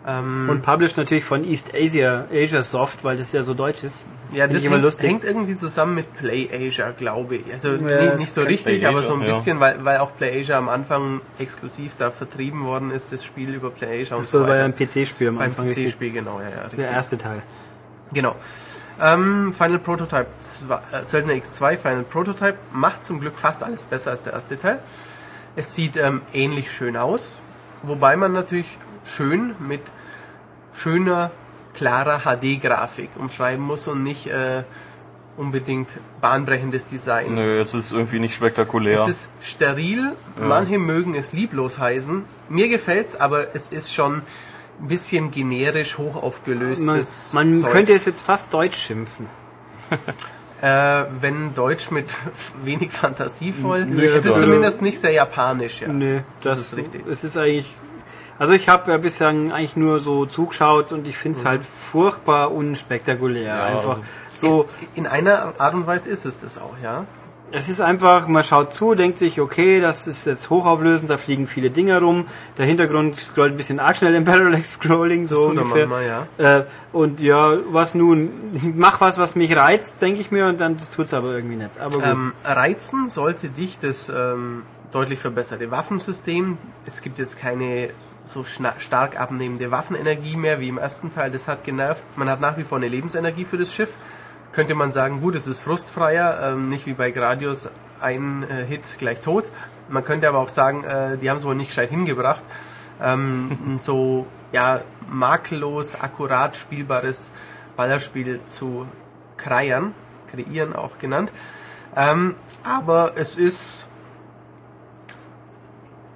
Und published natürlich von East Asia Soft, weil das ja so deutsch ist. Ja, das hängt irgendwie zusammen mit Play Asia, glaube ich. Also ja, nicht so richtig, Play aber Asia, so ein bisschen, weil auch Play Asia am Anfang exklusiv da vertrieben worden ist, das Spiel über Play Asia und so weiter. Also bei einem PC-Spiel am Anfang. Beim PC-Spiel, genau, ja, richtig. Der erste Teil. Genau. Final Prototype 2, Söldner X2 Final Prototype macht zum Glück fast alles besser als der erste Teil. Es sieht ähnlich schön aus, wobei man natürlich schön mit schöner, klarer HD-Grafik umschreiben muss und nicht unbedingt bahnbrechendes Design. Nö, es ist irgendwie nicht spektakulär. Es ist steril, manche mögen es lieblos heißen. Mir gefällt's, aber es ist schon ein bisschen generisch hochaufgelöstes. Man könnte es jetzt fast deutsch schimpfen. Wenn Deutsch mit wenig Fantasie voll. Es ist zumindest nicht sehr japanisch. Ja. Nö, das ist richtig. Es ist eigentlich... Also ich habe ja bisher eigentlich nur so zugeschaut und ich finde es halt furchtbar unspektakulär. Ja, einfach also in einer Art und Weise ist es das auch, ja. Es ist einfach, man schaut zu, denkt sich, okay, das ist jetzt hochauflösend, da fliegen viele Dinger rum, der Hintergrund scrollt ein bisschen arg schnell im Parallax-Scrolling, so ungefähr. Manchmal, ja. Und ja, was nun? Ich mach was mich reizt, denke ich mir, und dann das tut's aber irgendwie nicht. Aber gut. Reizen sollte dich das deutlich verbesserte Waffensystem. Es gibt jetzt keine so stark abnehmende Waffenenergie mehr, wie im ersten Teil, das hat genervt. Man hat nach wie vor eine Lebensenergie für das Schiff. Könnte man sagen, gut, es ist frustfreier, nicht wie bei Gradius, ein Hit gleich tot. Man könnte aber auch sagen, die haben es wohl nicht gescheit hingebracht. So, ja, makellos, akkurat spielbares Ballerspiel zu kreieren auch genannt. Aber es ist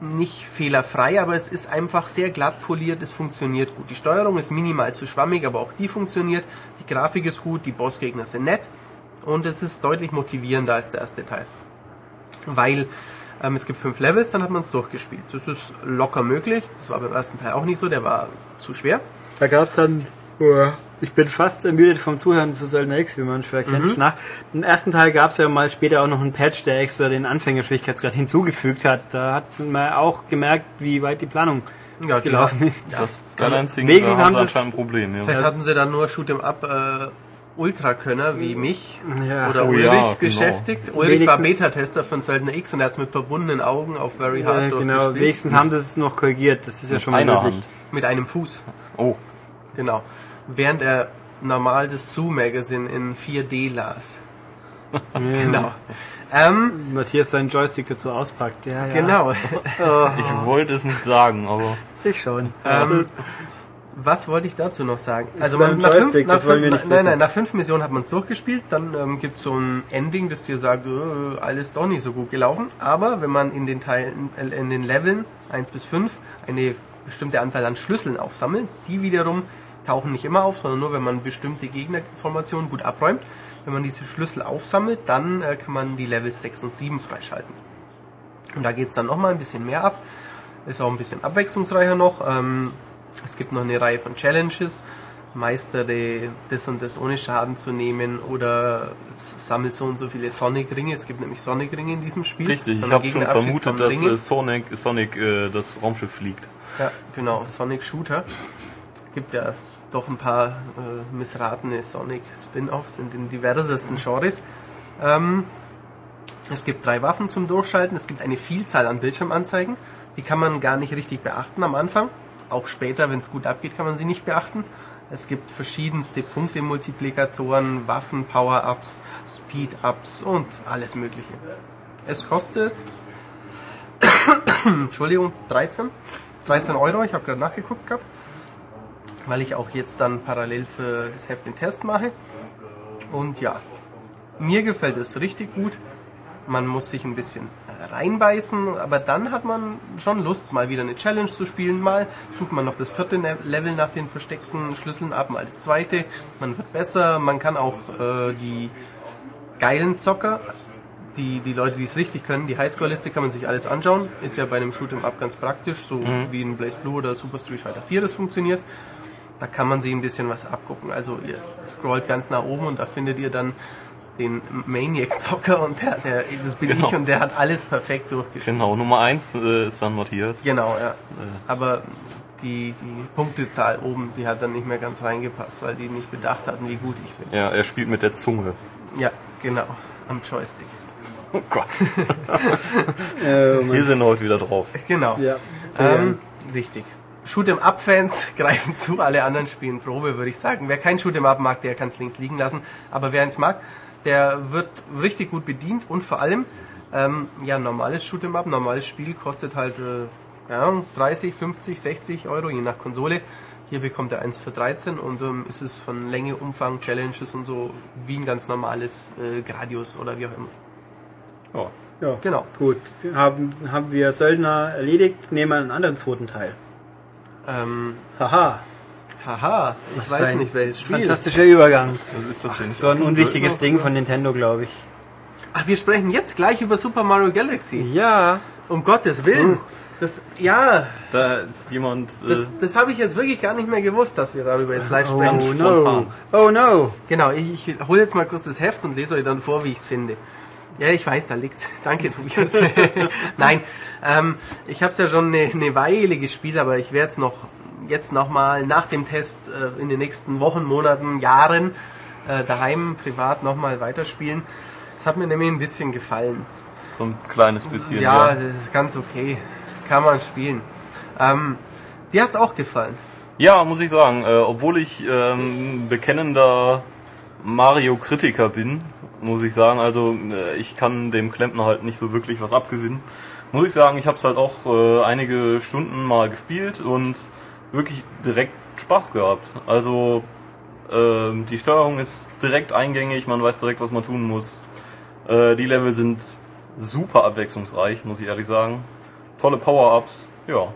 nicht fehlerfrei, aber es ist einfach sehr glatt poliert, es funktioniert gut. Die Steuerung ist minimal zu schwammig, aber auch die funktioniert. Die Grafik ist gut, die Bossgegner sind nett und es ist deutlich motivierender als der erste Teil. Weil es gibt 5 Levels, dann hat man es durchgespielt. Das ist locker möglich, das war beim ersten Teil auch nicht so, der war zu schwer. Da gab es dann... Ich bin fast ermüdet vom Zuhören zu Söldner X, wie man schwer kennt. Im ersten Teil gab es ja mal später auch noch einen Patch, der extra den Anfängerschwierigkeitsgrad hinzugefügt hat. Da hat man auch gemerkt, wie weit die Planung gelaufen ist. Das kann ein Single haben das kein Problem. Ja. Vielleicht hatten sie dann nur Shoot 'em Up Ultrakönner wie mich oder Ulrich beschäftigt. Genau. Ulrich war Beta-Tester von Söldner X und er hat es mit verbundenen Augen auf Very Hard durchgespielt. Wenigstens haben sie es noch korrigiert. Das ist ja schon mal möglich. Mit einem Fuß. Oh. Genau. Während er normal das Zoo Magazine in 4D las. Genau. Matthias seinen Joystick dazu auspackt. Ja. Genau. Ich wollte es nicht sagen, aber... Ich schon. Was wollte ich dazu noch sagen? Also man, nach fünf Missionen hat man es durchgespielt, dann gibt es so ein Ending, das dir sagt, alles doch nicht so gut gelaufen, aber wenn man in den Teilen, in den Leveln 1 bis 5 eine bestimmte Anzahl an Schlüsseln aufsammelt, die wiederum tauchen nicht immer auf, sondern nur wenn man bestimmte Gegnerformationen gut abräumt, wenn man diese Schlüssel aufsammelt, dann kann man die Level 6 und 7 freischalten. Und da geht es dann nochmal ein bisschen mehr ab, ist auch ein bisschen abwechslungsreicher noch, es gibt noch eine Reihe von Challenges, meistere das und das ohne Schaden zu nehmen oder sammel so und so viele Sonic-Ringe. Es gibt nämlich Sonic-Ringe in diesem Spiel. Richtig, ich habe schon vermutet, dass Sonic das Raumschiff fliegt. Ja, genau, Sonic-Shooter. Gibt ja doch ein paar missratene Sonic-Spin-Offs in den diversesten Genres. Es gibt 3 Waffen zum Durchschalten, es gibt eine Vielzahl an Bildschirmanzeigen, die kann man gar nicht richtig beachten am Anfang. Auch später, wenn es gut abgeht, kann man sie nicht beachten. Es gibt verschiedenste Punktemultiplikatoren, Waffen, Power-Ups, Speed-Ups und alles Mögliche. Es kostet Entschuldigung, 13 €. Ich habe gerade nachgeguckt gehabt, weil ich auch jetzt dann parallel für das Heft den Test mache. Und ja, mir gefällt es richtig gut. Man muss sich ein bisschen reinbeißen, aber dann hat man schon Lust, mal wieder eine Challenge zu spielen. Mal sucht man noch das 4. Level nach den versteckten Schlüsseln ab, mal das 2. Man wird besser, man kann auch die geilen Zocker, die Leute, die es richtig können, die Highscore-Liste kann man sich alles anschauen. Ist ja bei einem Shoot'em Up ganz praktisch, so wie in BlazBlue oder Super Street Fighter 4 das funktioniert. Da kann man sich ein bisschen was abgucken. Also ihr scrollt ganz nach oben und da findet ihr dann den Maniac-Zocker und der das bin genau. Ich und der hat alles perfekt durchgeführt. Genau, Nummer 1 ist dann Matthias. Genau, ja. Aber die Punktezahl oben, die hat dann nicht mehr ganz reingepasst, weil die nicht bedacht hatten, wie gut ich bin. Ja, er spielt mit der Zunge. Ja, genau, am Joystick. Oh Gott. Wir sind heute wieder drauf. Genau. Ja. Richtig. Shoot'em Up-Fans greifen zu, alle anderen spielen Probe, würde ich sagen. Wer kein Shoot'em Up mag, der kann es links liegen lassen. Aber wer eins mag, der wird richtig gut bedient und vor allem, normales Shoot'em Up, normales Spiel kostet halt 30, 50, 60 €, je nach Konsole. Hier bekommt er eins für 13 und ist es von Länge, Umfang, Challenges und so wie ein ganz normales Gradius oder wie auch immer. Ja, ja. Genau. Gut, haben wir Söldner erledigt, nehmen wir einen anderen 2. Teil. Haha, ich weiß nicht, welches Spiel. Fantastischer Übergang. Was ist das denn? So ein unwichtiges Ding von Nintendo, glaube ich. Ach, wir sprechen jetzt gleich über Super Mario Galaxy. Ja. Um Gottes Willen. Das, ja. Da ist jemand... Das habe ich jetzt wirklich gar nicht mehr gewusst, dass wir darüber jetzt live sprechen. Oh no. Genau, ich hole jetzt mal kurz das Heft und lese euch dann vor, wie ich es finde. Ja, ich weiß, da liegt's. Danke, Tobias. Nein, ich habe es ja schon eine Weile gespielt, aber ich werde es jetzt nochmal nach dem Test in den nächsten Wochen, Monaten, Jahren daheim privat nochmal weiterspielen. Das hat mir nämlich ein bisschen gefallen. So ein kleines bisschen. Ja, das ist ganz okay. Kann man spielen. Dir hat's auch gefallen? Ja, muss ich sagen. Obwohl ich bekennender Mario-Kritiker bin, muss ich sagen, also ich kann dem Klempner halt nicht so wirklich was abgewinnen. Muss ich sagen, ich habe es halt auch einige Stunden mal gespielt und wirklich direkt Spaß gehabt. Also die Steuerung ist direkt eingängig, man weiß direkt, was man tun muss. Die Level sind super abwechslungsreich, muss ich ehrlich sagen. Tolle Power-Ups, ja,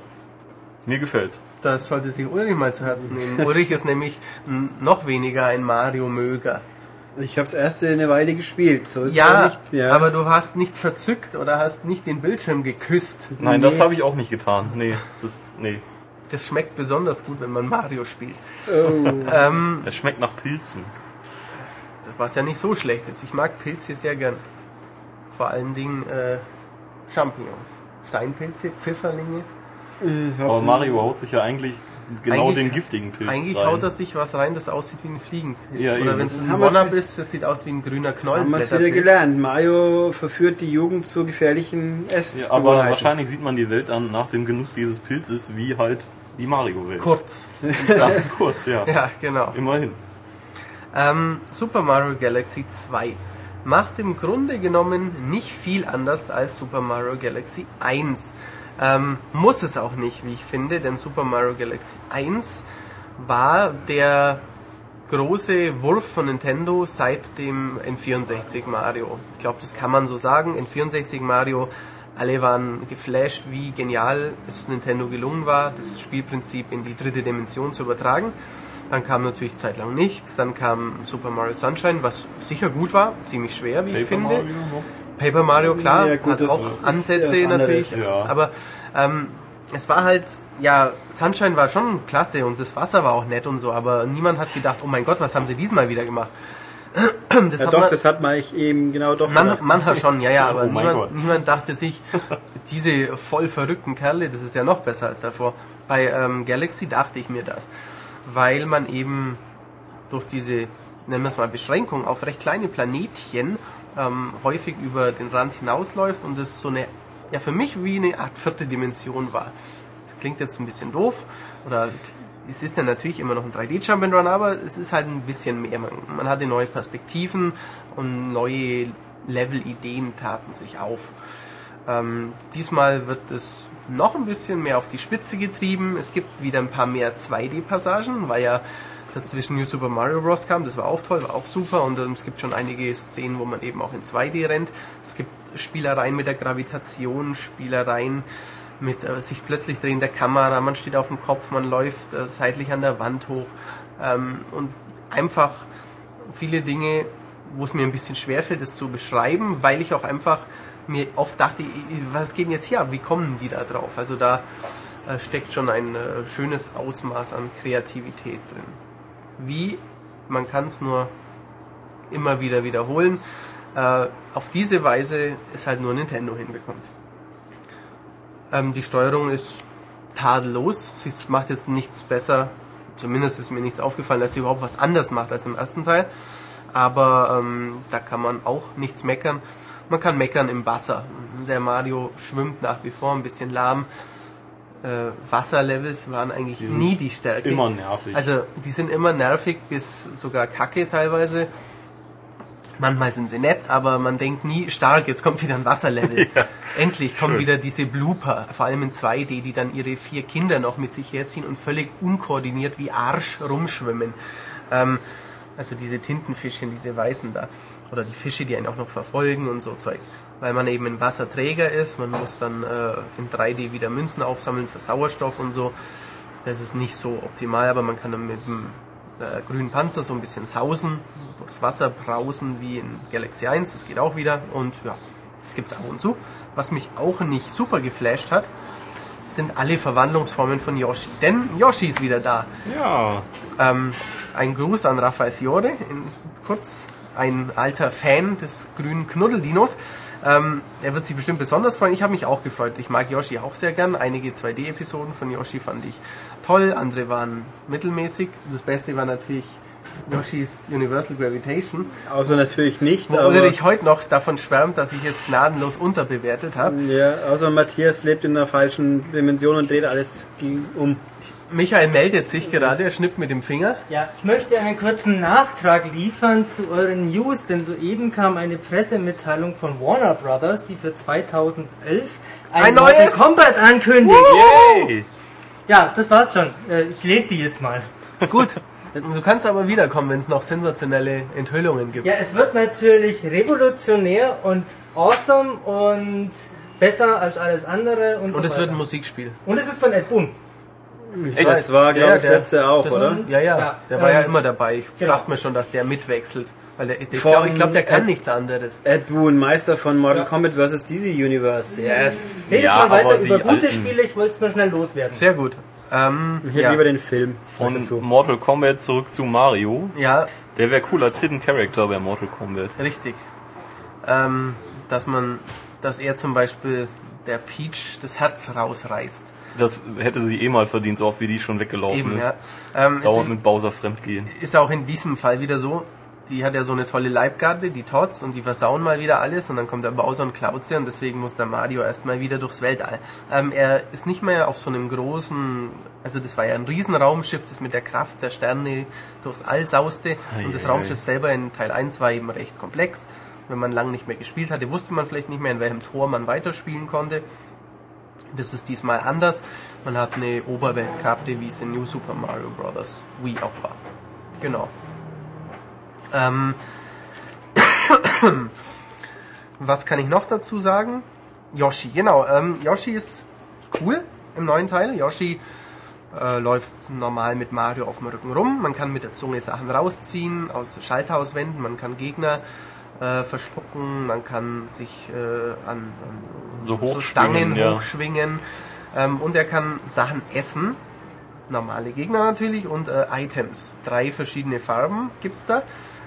mir gefällt's. Das sollte sich Ulrich mal zu Herzen nehmen. Ulrich ist nämlich noch weniger ein Mario-Möger. Ich habe es erst eine Weile gespielt. So ist ja, nichts, ja, aber du hast nicht verzückt oder hast nicht den Bildschirm geküsst. Nein, nee. Das habe ich auch nicht getan. Nee. Das schmeckt besonders gut, wenn man Mario spielt. Oh. Das schmeckt nach Pilzen. Was ja nicht so schlecht ist. Ich mag Pilze sehr gern. Vor allen Dingen Champignons. Steinpilze, Pfifferlinge. Aber Mario haut sich ja eigentlich den giftigen Pilz eigentlich rein. Haut er sich was rein, das aussieht wie ein Fliegenpilz. Ja, oder wenn es ein One-Up ist, das sieht aus wie ein grüner Knollen. Haben wir es wieder gelernt. Mario verführt die Jugend zu gefährlichen Essgewohnheiten. Ja, aber wahrscheinlich sieht man die Welt an nach dem Genuss dieses Pilzes wie halt die Mario-Welt. Kurz. Ganz kurz, ja. Ja, genau. Immerhin. Super Mario Galaxy 2 macht im Grunde genommen nicht viel anders als Super Mario Galaxy 1. Muss es auch nicht, wie ich finde, denn Super Mario Galaxy 1 war der große Wurf von Nintendo seit dem N64 Mario. Ich glaube, das kann man so sagen. N64 Mario, alle waren geflasht, wie genial es Nintendo gelungen war, das Spielprinzip in die dritte Dimension zu übertragen. Dann kam natürlich zeitlang nichts, dann kam Super Mario Sunshine, was sicher gut war, ziemlich schwer, wie ich finde. Paper Mario noch. Paper Mario, klar, ja, gut, hat auch Ansätze natürlich, ja. Aber es war halt, ja, Sunshine war schon klasse und das Wasser war auch nett und so, aber niemand hat gedacht, oh mein Gott, was haben sie diesmal wieder gemacht? Das ja, hat doch, man, das hat man eben genau doch man, mancher schon, ja, aber oh niemand dachte sich, diese voll verrückten Kerle, das ist ja noch besser als davor. Bei Galaxy dachte ich mir das, weil man eben durch diese, nennen wir es mal, Beschränkung auf recht kleine Planetchen häufig über den Rand hinausläuft und das so eine, ja, für mich wie eine Art vierte Dimension war. Das klingt jetzt ein bisschen doof, oder es ist dann natürlich immer noch ein 3D-Jump'n'Run, aber es ist halt ein bisschen mehr. Man hatte neue Perspektiven und neue Level-Ideen taten sich auf. Diesmal wird es noch ein bisschen mehr auf die Spitze getrieben. Es gibt wieder ein paar mehr 2D-Passagen, weil ja dazwischen New Super Mario Bros. Kam. Das war auch toll, war auch super. Und es gibt schon einige Szenen, wo man eben auch in 2D rennt. Es gibt Spielereien mit der Gravitation, Spielereien mit sich plötzlich drehender Kamera, man steht auf dem Kopf, man läuft seitlich an der Wand hoch und einfach viele Dinge, wo es mir ein bisschen schwerfällt, das zu beschreiben, weil ich auch einfach mir oft dachte, was geht denn jetzt hier ab, wie kommen die da drauf? Also da steckt schon ein schönes Ausmaß an Kreativität drin. Wie, man kann es nur immer wieder wiederholen, auf diese Weise es halt nur Nintendo hinbekommt. Die Steuerung ist tadellos, sie macht jetzt nichts besser, zumindest ist mir nichts aufgefallen, dass sie überhaupt was anders macht als im ersten Teil, aber da kann man auch nichts meckern. Man kann meckern im Wasser, der Mario schwimmt nach wie vor ein bisschen lahm, Wasserlevels waren eigentlich nie die Stärke. Immer nervig. Also die sind immer nervig bis sogar kacke teilweise. Manchmal sind sie nett, aber man denkt nie, stark, jetzt kommt wieder ein Wasserlevel. Ja, endlich kommen wieder diese Blooper, vor allem in 2D, die dann ihre 4 Kinder noch mit sich herziehen und völlig unkoordiniert wie Arsch rumschwimmen. Also diese Tintenfischchen, diese weißen da. Oder die Fische, die einen auch noch verfolgen und so Zeug. Weil man eben ein Wasserträger ist, man muss dann in 3D wieder Münzen aufsammeln für Sauerstoff und so. Das ist nicht so optimal, aber man kann dann mit dem grünen Panzer so ein bisschen sausen, durchs Wasser brausen wie in Galaxy 1, das geht auch wieder und ja, das gibt's ab und zu. Was mich auch nicht super geflasht hat, sind alle Verwandlungsformen von Yoshi, denn Yoshi ist wieder da. Ja. Ein Gruß an Rafael Fiore, kurz ein alter Fan des grünen Knuddeldinos. Er wird sich bestimmt besonders freuen. Ich habe mich auch gefreut. Ich mag Yoshi auch sehr gern. Einige 2D-Episoden von Yoshi fand ich toll, andere waren mittelmäßig. Das Beste war natürlich Yoshis Universal Gravitation. Außer natürlich nicht. Wo ich heute noch davon schwärmt, dass ich es gnadenlos unterbewertet habe. Ja, außer Matthias lebt in der falschen Dimension und dreht alles um. Michael meldet sich gerade, er schnippt mit dem Finger. Ja, ich möchte einen kurzen Nachtrag liefern zu euren News, denn soeben kam eine Pressemitteilung von Warner Brothers, die für 2011 ein Mortal Kombat ankündigt. Yay. Ja, das war's schon. Ich lese die jetzt mal. Gut. Du kannst aber wiederkommen, wenn es noch sensationelle Enthüllungen gibt. Ja, es wird natürlich revolutionär und awesome und besser als alles andere. Und so es weiter. Wird ein Musikspiel. Und es ist von Ed Boon. Echt? Das war, glaube ich, das letzte auch, oder? Ja. Der war ja immer dabei. Ich dachte mir schon, dass der mitwechselt. Weil ich glaube, der kann nichts anderes. Ed Boon, Meister von Mortal Kombat vs. DC Universe. Yes. Redet mal weiter über gute Spiele. Ich wollte es nur schnell loswerden. Sehr gut. Ich hätte lieber den Film. Von Mortal Kombat zurück zu Mario. Ja. Der wäre cool als Hidden Character bei Mortal Kombat. Richtig. Dass er zum Beispiel der Peach das Herz rausreißt. Das hätte sie eh mal verdient, so oft wie die schon weggelaufen ist. Ja. Dauernd mit Bowser fremdgehen. Ist auch in diesem Fall wieder so. Die hat ja so eine tolle Leibgarde, die Tots, und die versauen mal wieder alles und dann kommt der Bowser und klaut sie und deswegen muss der Mario erstmal wieder durchs Weltall. Er ist nicht mehr auf so einem großen, also das war ja ein Riesenraumschiff, das mit der Kraft der Sterne durchs All sauste und das Raumschiff selber in Teil 1 war eben recht komplex. Wenn man lange nicht mehr gespielt hatte, wusste man vielleicht nicht mehr, in welchem Tor man weiterspielen konnte. Das ist diesmal anders. Man hat eine Oberweltkarte, wie es in New Super Mario Bros. Wii auch war. Genau. Was kann ich noch dazu sagen? Yoshi, genau. Yoshi ist cool im neuen Teil. Yoshi läuft normal mit Mario auf dem Rücken rum. Man kann mit der Zunge Sachen rausziehen, aus Schalter auswenden. Man kann Gegner verschlucken. Man kann sich an so Stangen hochschwingen. Und er kann Sachen essen. Normale Gegner natürlich und Items. 3 verschiedene Farben gibt's da.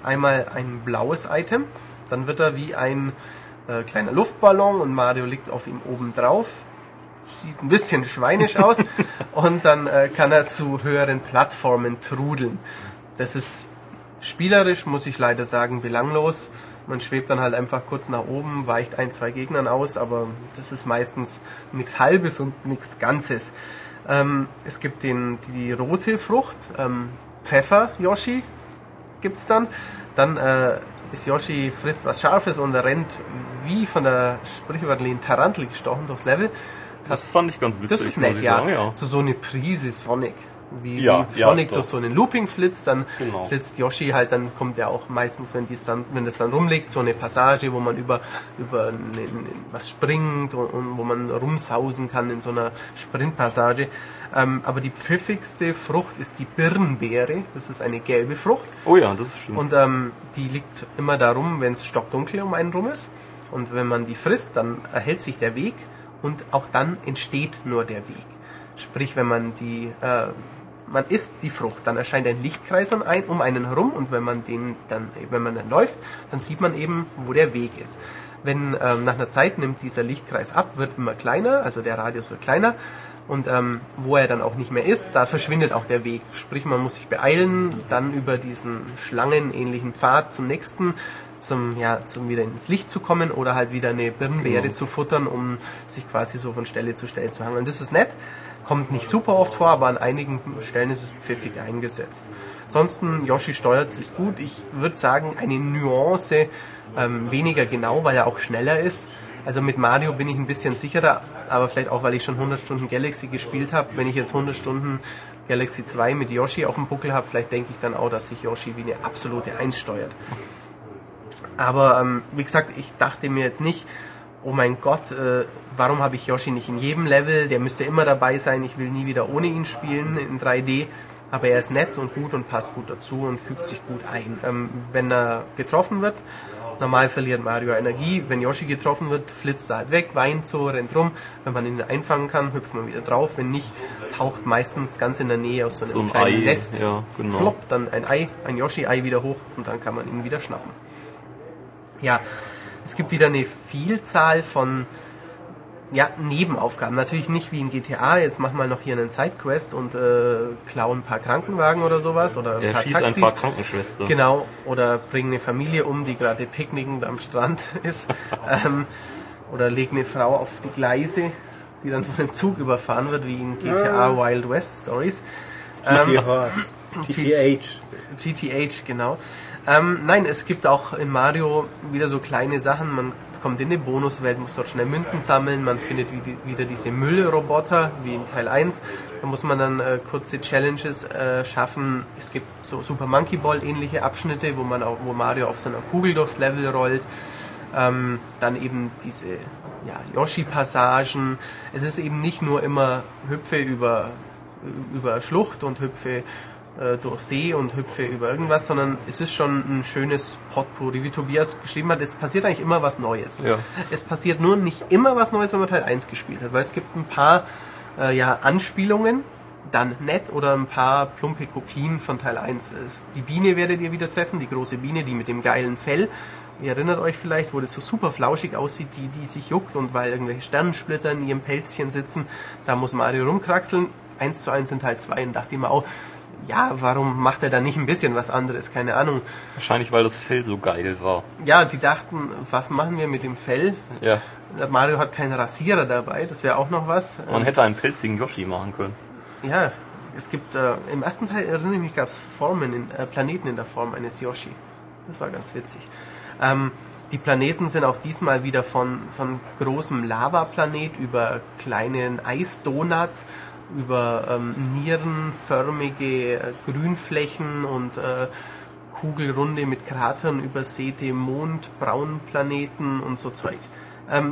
Einmal ein blaues Item. Dann wird er wie ein kleiner Luftballon und Mario liegt auf ihm oben drauf. Sieht ein bisschen schweinisch aus. Und dann kann er zu höheren Plattformen trudeln. Das ist spielerisch, muss ich leider sagen, belanglos. Man schwebt dann halt einfach kurz nach oben, weicht 1-2 Gegnern aus, aber das ist meistens nichts Halbes und nichts Ganzes. Es gibt die rote Frucht, Pfeffer-Yoshi gibt's dann. Dann ist Yoshi, frisst was Scharfes und er rennt wie von der sprichwörtlichen Tarantel gestochen durchs Level. Das fand ich ganz witzig. Das ist nett, ja. Sagen, ja. So eine Prise Sonic. Wie Sonic so einen Looping-Flitz, dann genau. Flitzt Yoshi halt, dann kommt er auch meistens, wenn das dann rumliegt, so eine Passage, wo man über was springt und wo man rumsausen kann in so einer Sprintpassage. Aber die pfiffigste Frucht ist die Birnbeere, das ist eine gelbe Frucht. Oh ja, das ist schön. Und die liegt immer darum, wenn es stockdunkel um einen rum ist. Und wenn man die frisst, dann erhält sich der Weg und auch dann entsteht nur der Weg. Sprich, wenn man man isst die Frucht, dann erscheint ein Lichtkreis um einen herum und wenn man dann läuft, dann sieht man eben, wo der Weg ist. Wenn nach einer Zeit nimmt dieser Lichtkreis ab, wird immer kleiner, also der Radius wird kleiner und wo er dann auch nicht mehr ist, da verschwindet auch der Weg. Sprich, man muss sich beeilen, dann über diesen schlangenähnlichen Pfad zum nächsten, zum wieder ins Licht zu kommen oder halt wieder eine Birnbeere zu futtern, um sich quasi so von Stelle zu Stelle zu hangeln. Das ist nett. Kommt nicht super oft vor, aber an einigen Stellen ist es pfiffig eingesetzt. Ansonsten, Yoshi steuert sich gut. Ich würde sagen, eine Nuance weniger genau, weil er auch schneller ist. Also mit Mario bin ich ein bisschen sicherer, aber vielleicht auch, weil ich schon 100 Stunden Galaxy gespielt habe. Wenn ich jetzt 100 Stunden Galaxy 2 mit Yoshi auf dem Buckel habe, vielleicht denke ich dann auch, dass sich Yoshi wie eine absolute 1 steuert. Aber wie gesagt, ich dachte mir jetzt nicht, oh mein Gott, warum habe ich Yoshi nicht in jedem Level? Der müsste immer dabei sein, ich will nie wieder ohne ihn spielen in 3D. Aber er ist nett und gut und passt gut dazu und fügt sich gut ein. Wenn er getroffen wird, normal verliert Mario Energie. Wenn Yoshi getroffen wird, flitzt er halt weg, weint so, rennt rum. Wenn man ihn einfangen kann, hüpft man wieder drauf. Wenn nicht, taucht meistens ganz in der Nähe aus so einem kleinen Ei, Nest. Ja, genau. Ploppt dann ein Ei, ein Yoshi-Ei wieder hoch und dann kann man ihn wieder schnappen. Ja, es gibt wieder eine Vielzahl von Nebenaufgaben. Natürlich nicht wie in GTA, jetzt mach mal noch hier einen Sidequest und klau ein paar Krankenwagen oder sowas. Oder ein paar schieß Taxis. Ein paar Krankenschwestern. Genau, oder bring eine Familie um, die gerade picknickend am Strand ist. Oder leg eine Frau auf die Gleise, die dann von dem Zug überfahren wird, wie in GTA Wild West Stories. GTH, genau. Nein, es gibt auch in Mario wieder so kleine Sachen. Man kommt in eine Bonuswelt, muss dort schnell Münzen sammeln. Man findet wieder diese Müllroboter, wie in Teil 1. Da muss man dann kurze Challenges schaffen. Es gibt so Super Monkey Ball ähnliche Abschnitte, wo Mario auf seiner Kugel durchs Level rollt. Dann eben diese Yoshi-Passagen. Es ist eben nicht nur immer Hüpfe über Schlucht und Hüpfe durch See und Hüpfe über irgendwas, sondern es ist schon ein schönes Potpourri, wie Tobias geschrieben hat, es passiert eigentlich immer was Neues. Ja. Es passiert nur nicht immer was Neues, wenn man Teil 1 gespielt hat, weil es gibt ein paar Anspielungen, dann nett oder ein paar plumpe Kopien von Teil 1. Die Biene werdet ihr wieder treffen, die große Biene, die mit dem geilen Fell, ihr erinnert euch vielleicht, wo das so super flauschig aussieht, die sich juckt und weil irgendwelche Sternensplitter in ihrem Pelzchen sitzen, da muss Mario rumkraxeln, 1:1 in Teil 2 und dachte immer auch, warum macht er da nicht ein bisschen was anderes? Keine Ahnung. Wahrscheinlich, weil das Fell so geil war. Ja, die dachten, was machen wir mit dem Fell? Ja. Mario hat keinen Rasierer dabei, das wäre auch noch was. Man hätte einen pelzigen Yoshi machen können. Ja, es gibt, im ersten Teil, erinnere ich mich, gab es Planeten in der Form eines Yoshi. Das war ganz witzig. Die Planeten sind auch diesmal wieder von großem Lavaplanet über kleinen Eisdonut, über nierenförmige Grünflächen und kugelrunde mit Kratern übersäte Mond, braunen Planeten und so Zeug.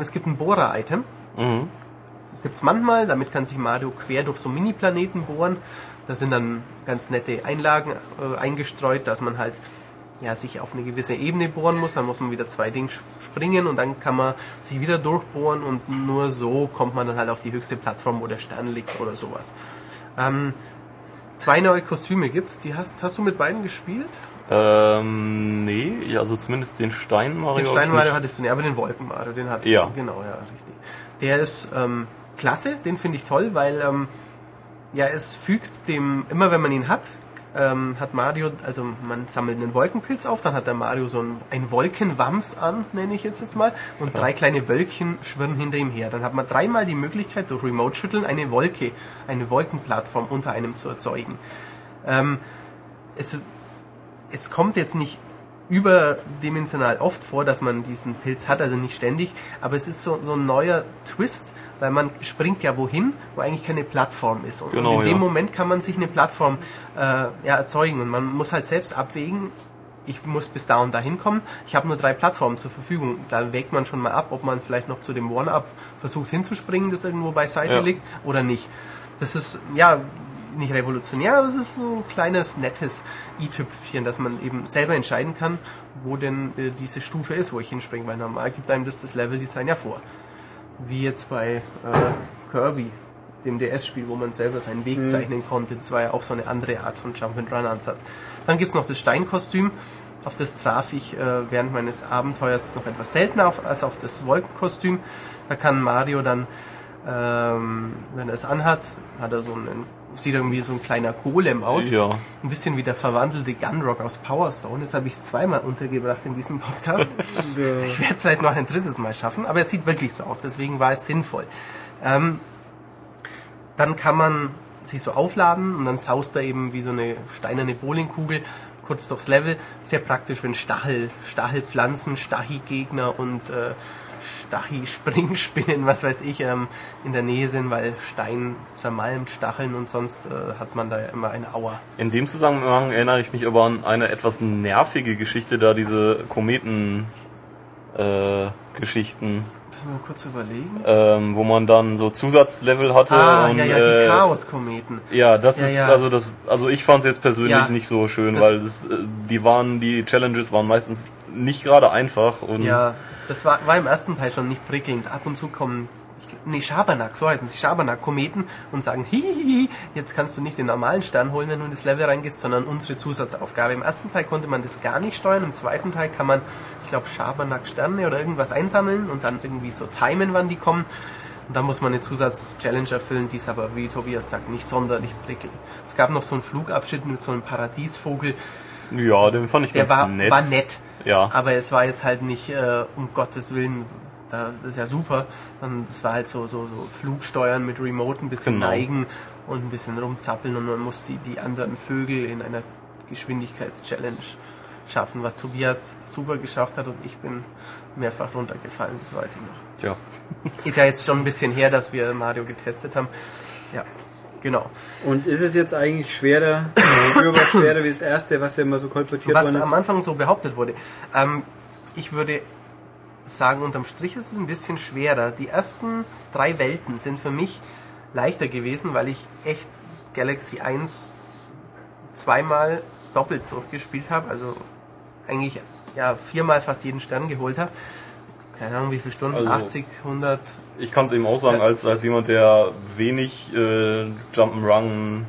Es gibt ein Bohrer-Item. Mhm. Gibt's manchmal, damit kann sich Mario quer durch so Mini-Planeten bohren. Da sind dann ganz nette Einlagen eingestreut, dass man halt ja sich auf eine gewisse Ebene bohren muss, dann muss man wieder zwei Dinge springen und dann kann man sich wieder durchbohren und nur so kommt man dann halt auf die höchste Plattform, wo der Stern liegt oder sowas. Zwei neue Kostüme gibt's, die hast du mit beiden gespielt? Nee, also zumindest den Stein Mario. Den Stein Mario hattest du nicht, aber den Wolken Mario, den hattest du. Genau, ja, richtig. Der ist klasse, den finde ich toll, weil es fügt dem, immer wenn man ihn hat, hat Mario, also man sammelt einen Wolkenpilz auf, dann hat der Mario so ein Wolkenwams an, nenne ich jetzt mal, und drei kleine Wölkchen schwirren hinter ihm her. Dann hat man dreimal die Möglichkeit, durch Remote-Schütteln eine Wolke, eine Wolkenplattform unter einem zu erzeugen. Es kommt jetzt nicht überdimensional oft vor, dass man diesen Pilz hat, also nicht ständig, aber es ist so ein neuer Twist, weil man springt ja wohin, wo eigentlich keine Plattform ist. Und genau, in dem Moment kann man sich eine Plattform erzeugen und man muss halt selbst abwägen, ich muss bis da und da hinkommen, ich habe nur drei Plattformen zur Verfügung, da wägt man schon mal ab, ob man vielleicht noch zu dem One-Up versucht hinzuspringen, das irgendwo beiseite liegt oder nicht. Das ist, nicht revolutionär, aber es ist so ein kleines, nettes i-Tüpfchen, dass man eben selber entscheiden kann, wo denn diese Stufe ist, wo ich hinspringe, weil normal gibt einem das Level-Design ja vor. Wie jetzt bei Kirby, dem DS-Spiel, wo man selber seinen Weg zeichnen konnte. Das war ja auch so eine andere Art von Jump-and-Run-Ansatz. Dann gibt's noch das Steinkostüm. Auf das traf ich während meines Abenteuers noch etwas seltener als auf das Wolkenkostüm. Da kann Mario dann, wenn er es anhat, hat er so einen sieht irgendwie so ein kleiner Golem aus. Ja. Ein bisschen wie der verwandelte Gunrock aus Power Stone. Jetzt habe ich es zweimal untergebracht in diesem Podcast. Ich werde es vielleicht noch ein drittes Mal schaffen, aber es sieht wirklich so aus, deswegen war es sinnvoll. Dann kann man sich so aufladen und dann saust er eben wie so eine steinerne Bowlingkugel kurz durchs Level. Sehr praktisch, wenn Stachelpflanzen, Stachigegner und Springspinnen, was weiß ich, in der Nähe sind, weil Stein zermalmt, Stacheln und sonst hat man da ja immer eine Aua. In dem Zusammenhang erinnere ich mich aber an eine etwas nervige Geschichte, da diese Kometen-Geschichten. Müssen wir kurz überlegen. Wo man dann so Zusatzlevel hatte. Die Chaos-Kometen. Also ich fand es jetzt persönlich nicht so schön, weil die Challenges waren meistens nicht gerade einfach und das war im ersten Teil schon nicht prickelnd. Ab und zu kommen, Schabernack, so heißen sie, Schabernack-Kometen und sagen, hihihi, jetzt kannst du nicht den normalen Stern holen, wenn du in das Level reingehst, sondern unsere Zusatzaufgabe. Im ersten Teil konnte man das gar nicht steuern, im zweiten Teil kann man, ich glaube, Schabernack-Sterne oder irgendwas einsammeln und dann irgendwie so timen, wann die kommen. Und dann muss man eine Zusatz-Challenge erfüllen, die ist aber, wie Tobias sagt, nicht sonderlich prickelnd. Es gab noch so einen Flugabschnitt mit so einem Paradiesvogel. Ja, den fand ich ganz nett. War nett. Ja. Aber es war jetzt halt nicht, um Gottes Willen, das ist ja super. Es war halt so Flugsteuern mit Remote, ein bisschen neigen und ein bisschen rumzappeln und man muss die anderen Vögel in einer Geschwindigkeitschallenge schaffen, was Tobias super geschafft hat und ich bin mehrfach runtergefallen, das weiß ich noch. Ja. Ist ja jetzt schon ein bisschen her, dass wir Mario getestet haben. Ja. Genau. Und ist es jetzt eigentlich schwerer wie das erste, was ja immer so kolportiert worden ist? Was am Anfang so behauptet wurde. Ich würde sagen, unterm Strich ist es ein bisschen schwerer. Die ersten drei Welten sind für mich leichter gewesen, weil ich echt Galaxy 1 zweimal doppelt durchgespielt habe. Also eigentlich viermal fast jeden Stern geholt habe. Keine Ahnung, wie viele Stunden, also, 80, 100... Ich kann es eben auch sagen, als jemand, der wenig Jump'n'Run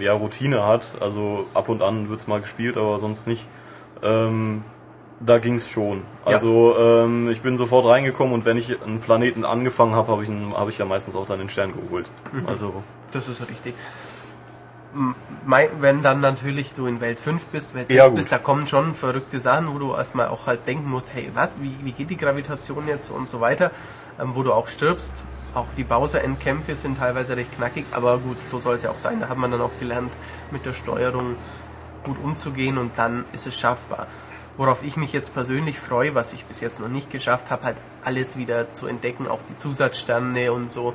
Routine hat, also ab und an wird's mal gespielt, aber sonst nicht, da ging's schon. Also ich bin sofort reingekommen und wenn ich einen Planeten angefangen habe, habe ich ja meistens auch dann den Stern geholt. Mhm. Also das ist richtig. Wenn dann natürlich du in Welt 5 bist, Welt 6 bist, da kommen schon verrückte Sachen, wo du erstmal auch halt denken musst, hey, was, wie geht die Gravitation jetzt und so weiter, wo du auch stirbst. Auch die Bowser-Endkämpfe sind teilweise recht knackig, aber gut, so soll es ja auch sein. Da hat man dann auch gelernt, mit der Steuerung gut umzugehen und dann ist es schaffbar. worauf ich mich jetzt persönlich freue, was ich bis jetzt noch nicht geschafft habe, halt alles wieder zu entdecken, auch die Zusatzsterne und so.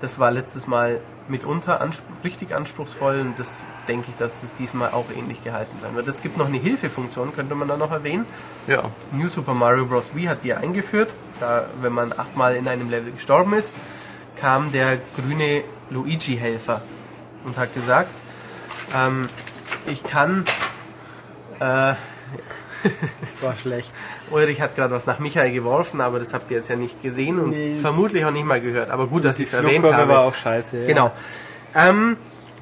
Das war letztes Mal mitunter richtig anspruchsvoll und das denke ich, dass das diesmal auch ähnlich gehalten sein wird. Es gibt noch eine Hilfefunktion, könnte man da noch erwähnen. Ja. New Super Mario Bros. Wii hat die ja eingeführt. Da, wenn man 8-mal in einem Level gestorben ist, kam der grüne Luigi-Helfer und hat gesagt, ich kann... war schlecht. Ulrich hat gerade was nach Michael geworfen, aber das habt ihr jetzt ja nicht gesehen und vermutlich auch nicht mal gehört. Aber gut, dass ich es erwähnt habe. War auch scheiße. Genau. Ja.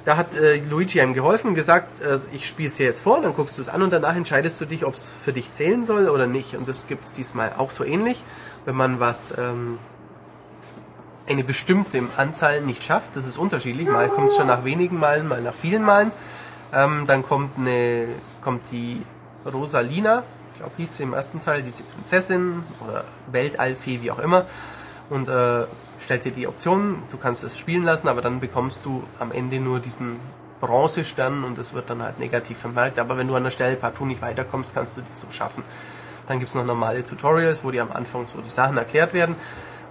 Da hat Luigi einem geholfen und gesagt, ich spiele es dir jetzt vor, dann guckst du es an und danach entscheidest du dich, ob es für dich zählen soll oder nicht. Und das gibt es diesmal auch so ähnlich. Wenn man was eine bestimmte Anzahl nicht schafft, das ist unterschiedlich. Mal kommt es schon nach wenigen Malen, mal nach vielen Malen. Dann kommt die Rosalina, ich glaube hieß sie im ersten Teil, diese Prinzessin oder Weltallfee, wie auch immer, und stellt dir die Optionen, du kannst es spielen lassen, aber dann bekommst du am Ende nur diesen Bronzestern und es wird dann halt negativ vermerkt, aber wenn du an der Stelle partout nicht weiterkommst, kannst du das so schaffen. Dann gibt es noch normale Tutorials, wo dir am Anfang so die Sachen erklärt werden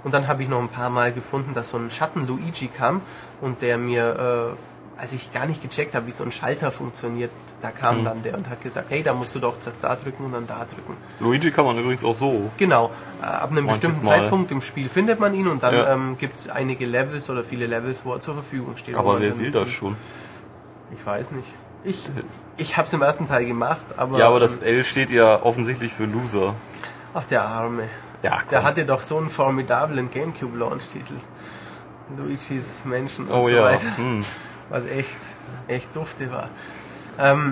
und dann habe ich noch ein paar Mal gefunden, dass so ein Schatten-Luigi kam und der mir... als ich gar nicht gecheckt habe, wie so ein Schalter funktioniert, da kam dann der und hat gesagt, hey, da musst du doch das da drücken und dann da drücken. Luigi kann man übrigens auch so. Genau, ab einem bestimmten Zeitpunkt im Spiel findet man ihn und dann gibt es einige Levels oder viele Levels, wo er zur Verfügung steht. Aber wer will das schon? Ich weiß nicht. Ich habe es im ersten Teil gemacht, aber... Ja, aber das L steht ja offensichtlich für Loser. Ach, der Arme. Ja, komm. Der hatte doch so einen formidablen Gamecube-Launch-Titel. Luigi's Mansion und so weiter. Was echt dufte war.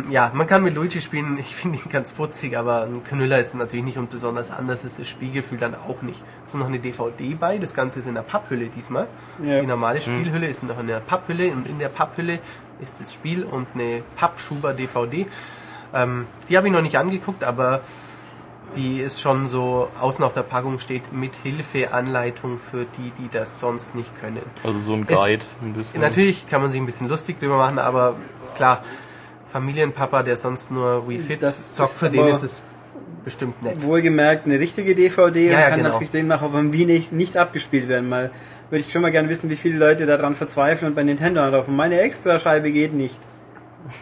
Ja, man kann mit Luigi spielen, ich finde ihn ganz putzig, aber ein Knüller ist natürlich nicht und besonders anders ist das Spielgefühl dann auch nicht. Es ist noch eine DVD bei, das Ganze ist in der Papphülle diesmal. Ja. Die normale Spielhülle ist noch in der Papphülle und in der Papphülle ist das Spiel und eine Pappschuber-DVD. Die habe ich noch nicht angeguckt, aber die ist schon so, außen auf der Packung steht, mit Hilfe, Anleitung für die, die das sonst nicht können. Also so ein Guide ein bisschen. Natürlich kann man sich ein bisschen lustig drüber machen, aber klar, Familienpapa, der sonst nur Wii Fit zockt, für den ist es bestimmt nett. Wohlgemerkt eine richtige DVD und kann natürlich demnach auf dem Wii nicht abgespielt werden, weil würde ich schon mal gerne wissen, wie viele Leute daran verzweifeln und bei Nintendo anrufen. Meine Extrascheibe geht nicht.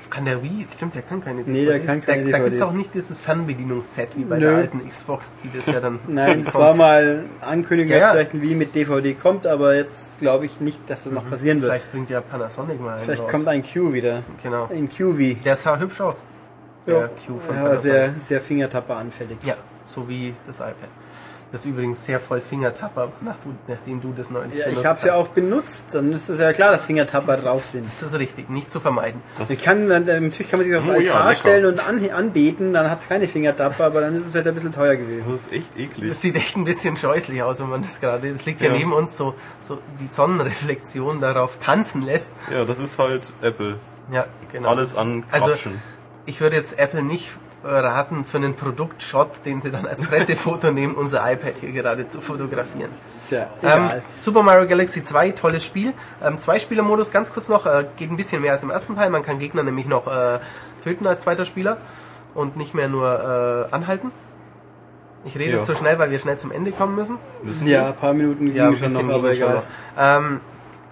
Kann der Wii? Stimmt, der kann keine DVD. Nee, der kann keine DVDs. Da gibt es auch nicht dieses Fernbedienungsset wie bei der alten Xbox, die das ja dann... Nein, es war mal Ankündigung, dass vielleicht ein Wii mit DVD kommt, aber jetzt glaube ich nicht, dass das noch passieren wird. Vielleicht bringt ja Panasonic mal einen raus. Kommt ein Q wieder. Genau. Ein Q-Wii. Der sah hübsch aus. Der Q von Panasonic. Sehr, sehr fingertapper anfällig. Ja, so wie das iPad. Das ist übrigens sehr voll Fingertapper, nachdem du das neulich benutzt hast. Ich habe es ja auch benutzt, dann ist es ja klar, dass Fingertapper drauf sind. Das ist richtig, nicht zu vermeiden. Natürlich kann man sich aufs Altar stellen und anbeten, dann hat es keine Fingertapper, aber dann ist es vielleicht ein bisschen teuer gewesen. Das ist echt eklig. Das sieht echt ein bisschen scheußlich aus, wenn man das gerade... Es liegt ja neben uns so die Sonnenreflexion darauf tanzen lässt. Ja, das ist halt Apple. Ja, genau. Alles an Krapschen. Also, ich würde jetzt Apple nicht... raten, für einen Produktshot, den sie dann als Pressefoto nehmen, unser iPad hier gerade zu fotografieren. Tja, Super Mario Galaxy 2, tolles Spiel. Zwei-Spieler-Modus, ganz kurz noch, geht ein bisschen mehr als im ersten Teil. Man kann Gegner nämlich noch töten als zweiter Spieler und nicht mehr nur anhalten. Ich rede so schnell, weil wir schnell zum Ende kommen müssen. Ja, ein paar Minuten ging schon noch, aber egal.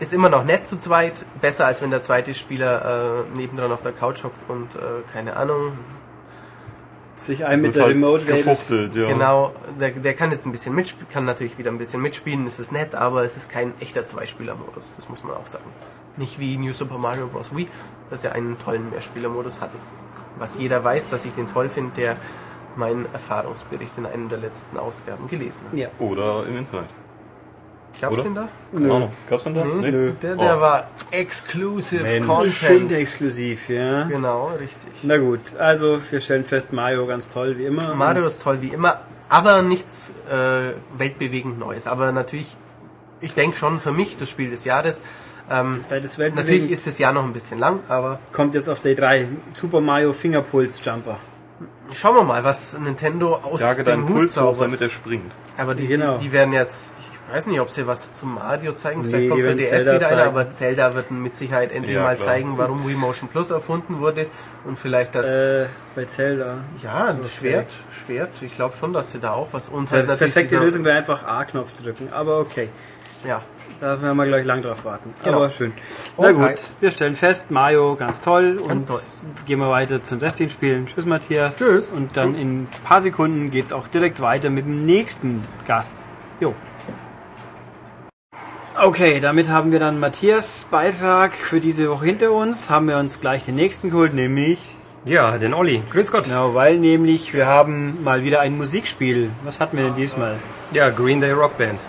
Ist immer noch nett zu zweit, besser als wenn der zweite Spieler nebendran auf der Couch hockt und keine Ahnung... sich ein mit der Remote gefuchtelt, Genau, der kann jetzt ein bisschen mitspielen, kann natürlich wieder ein bisschen mitspielen, ist es nett, aber es ist kein echter Zweispieler-Modus, das muss man auch sagen. Nicht wie New Super Mario Bros. Wii, das ja einen tollen Mehrspieler-Modus hatte. Was jeder weiß, dass ich den toll finde, der meinen Erfahrungsbericht in einer der letzten Ausgaben gelesen hat. Ja. Oder im Internet. Gab's den da? Nö. Gab's den da? Nö. Der war exclusive Content. Stimmt, exklusiv, ja. Genau, richtig. Na gut, also wir stellen fest, Mario ganz toll wie immer. Mario ist toll wie immer, aber nichts weltbewegend Neues. Aber natürlich, ich denke schon für mich, das Spiel des Jahres. Natürlich ist das Jahr noch ein bisschen lang, aber... Kommt jetzt auf Day 3, Super Mario Fingerpuls Jumper. Schauen wir mal, was Nintendo aus dem Hut zaubert. Damit er springt. Aber die werden jetzt... Ich weiß nicht, ob sie was zum Mario zeigen, vielleicht kommt für DS Zelda wieder einer, aber Zelda wird mit Sicherheit endlich mal zeigen, warum Wii Motion Plus erfunden wurde und vielleicht das... bei Zelda. Ja, ein Schwert. Ich glaube schon, dass sie da auch was... Und halt natürlich perfekte Lösung wäre einfach A-Knopf drücken, aber okay. Ja. Da werden wir gleich lang drauf warten. Genau. Aber schön. Na gut, wir stellen fest, Mario ganz toll und gehen wir weiter zum restlichen Spielen. Tschüss Matthias. Tschüss. Und dann in ein paar Sekunden geht's auch direkt weiter mit dem nächsten Gast. Jo. Okay, damit haben wir dann Matthias' Beitrag für diese Woche hinter uns. Haben wir uns gleich den nächsten geholt, nämlich... Ja, den Olli. Grüß Gott. Genau, weil nämlich wir haben mal wieder ein Musikspiel. Was hatten wir denn diesmal? Ja, Green Day Rock Band.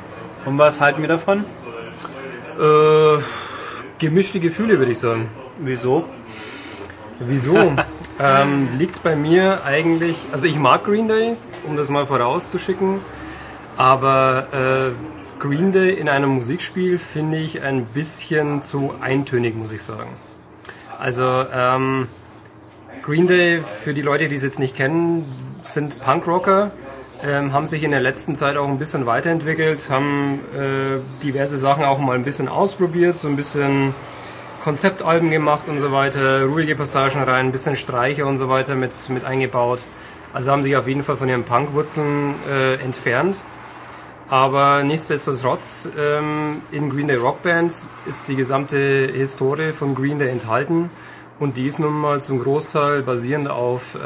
Und was halten wir davon? Gemischte Gefühle, würde ich sagen. Wieso? Liegt bei mir eigentlich... Also ich mag Green Day, um das mal vorauszuschicken, aber... Green Day in einem Musikspiel finde ich ein bisschen zu eintönig, muss ich sagen. Also Green Day, für die Leute, die es jetzt nicht kennen, sind Punkrocker, haben sich in der letzten Zeit auch ein bisschen weiterentwickelt, haben diverse Sachen auch mal ein bisschen ausprobiert, so ein bisschen Konzeptalben gemacht und so weiter, ruhige Passagen rein, ein bisschen Streiche und so weiter mit eingebaut. Also haben sich auf jeden Fall von ihren Punkwurzeln entfernt. Aber nichtsdestotrotz, in Green Day Rock Band ist die gesamte Historie von Green Day enthalten und die ist nun mal zum Großteil basierend auf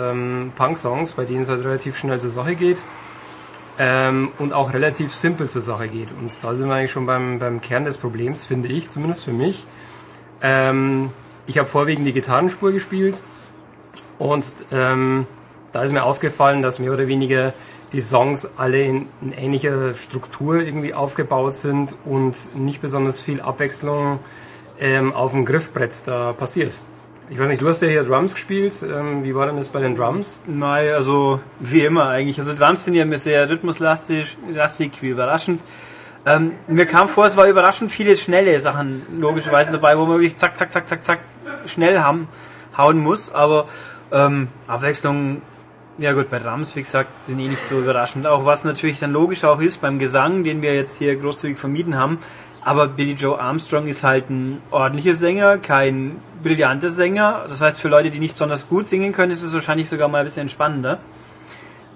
Punk-Songs, bei denen es halt relativ schnell zur Sache geht und auch relativ simpel zur Sache geht. Und da sind wir eigentlich schon beim Kern des Problems, finde ich, zumindest für mich. Ich habe vorwiegend die Gitarrenspur gespielt und da ist mir aufgefallen, dass mehr oder weniger die Songs alle in ähnlicher Struktur irgendwie aufgebaut sind und nicht besonders viel Abwechslung auf dem Griffbrett da passiert. Ich weiß nicht, du hast ja hier Drums gespielt. Wie war denn das bei den Drums? Nein, also wie immer eigentlich. Also Drums sind ja mir sehr rhythmuslastig, wie überraschend. Mir kam vor, es war überraschend viele schnelle Sachen logischerweise dabei, wo man wirklich zack, zack, zack, zack, zack schnell hauen muss. Aber Abwechslung... Ja gut, bei Drums, wie gesagt, sind nicht so überraschend. Auch was natürlich dann logisch auch ist beim Gesang, den wir jetzt hier großzügig vermieden haben. Aber Billy Joe Armstrong ist halt ein ordentlicher Sänger, kein brillanter Sänger. Das heißt, für Leute, die nicht besonders gut singen können, ist es wahrscheinlich sogar mal ein bisschen entspannender.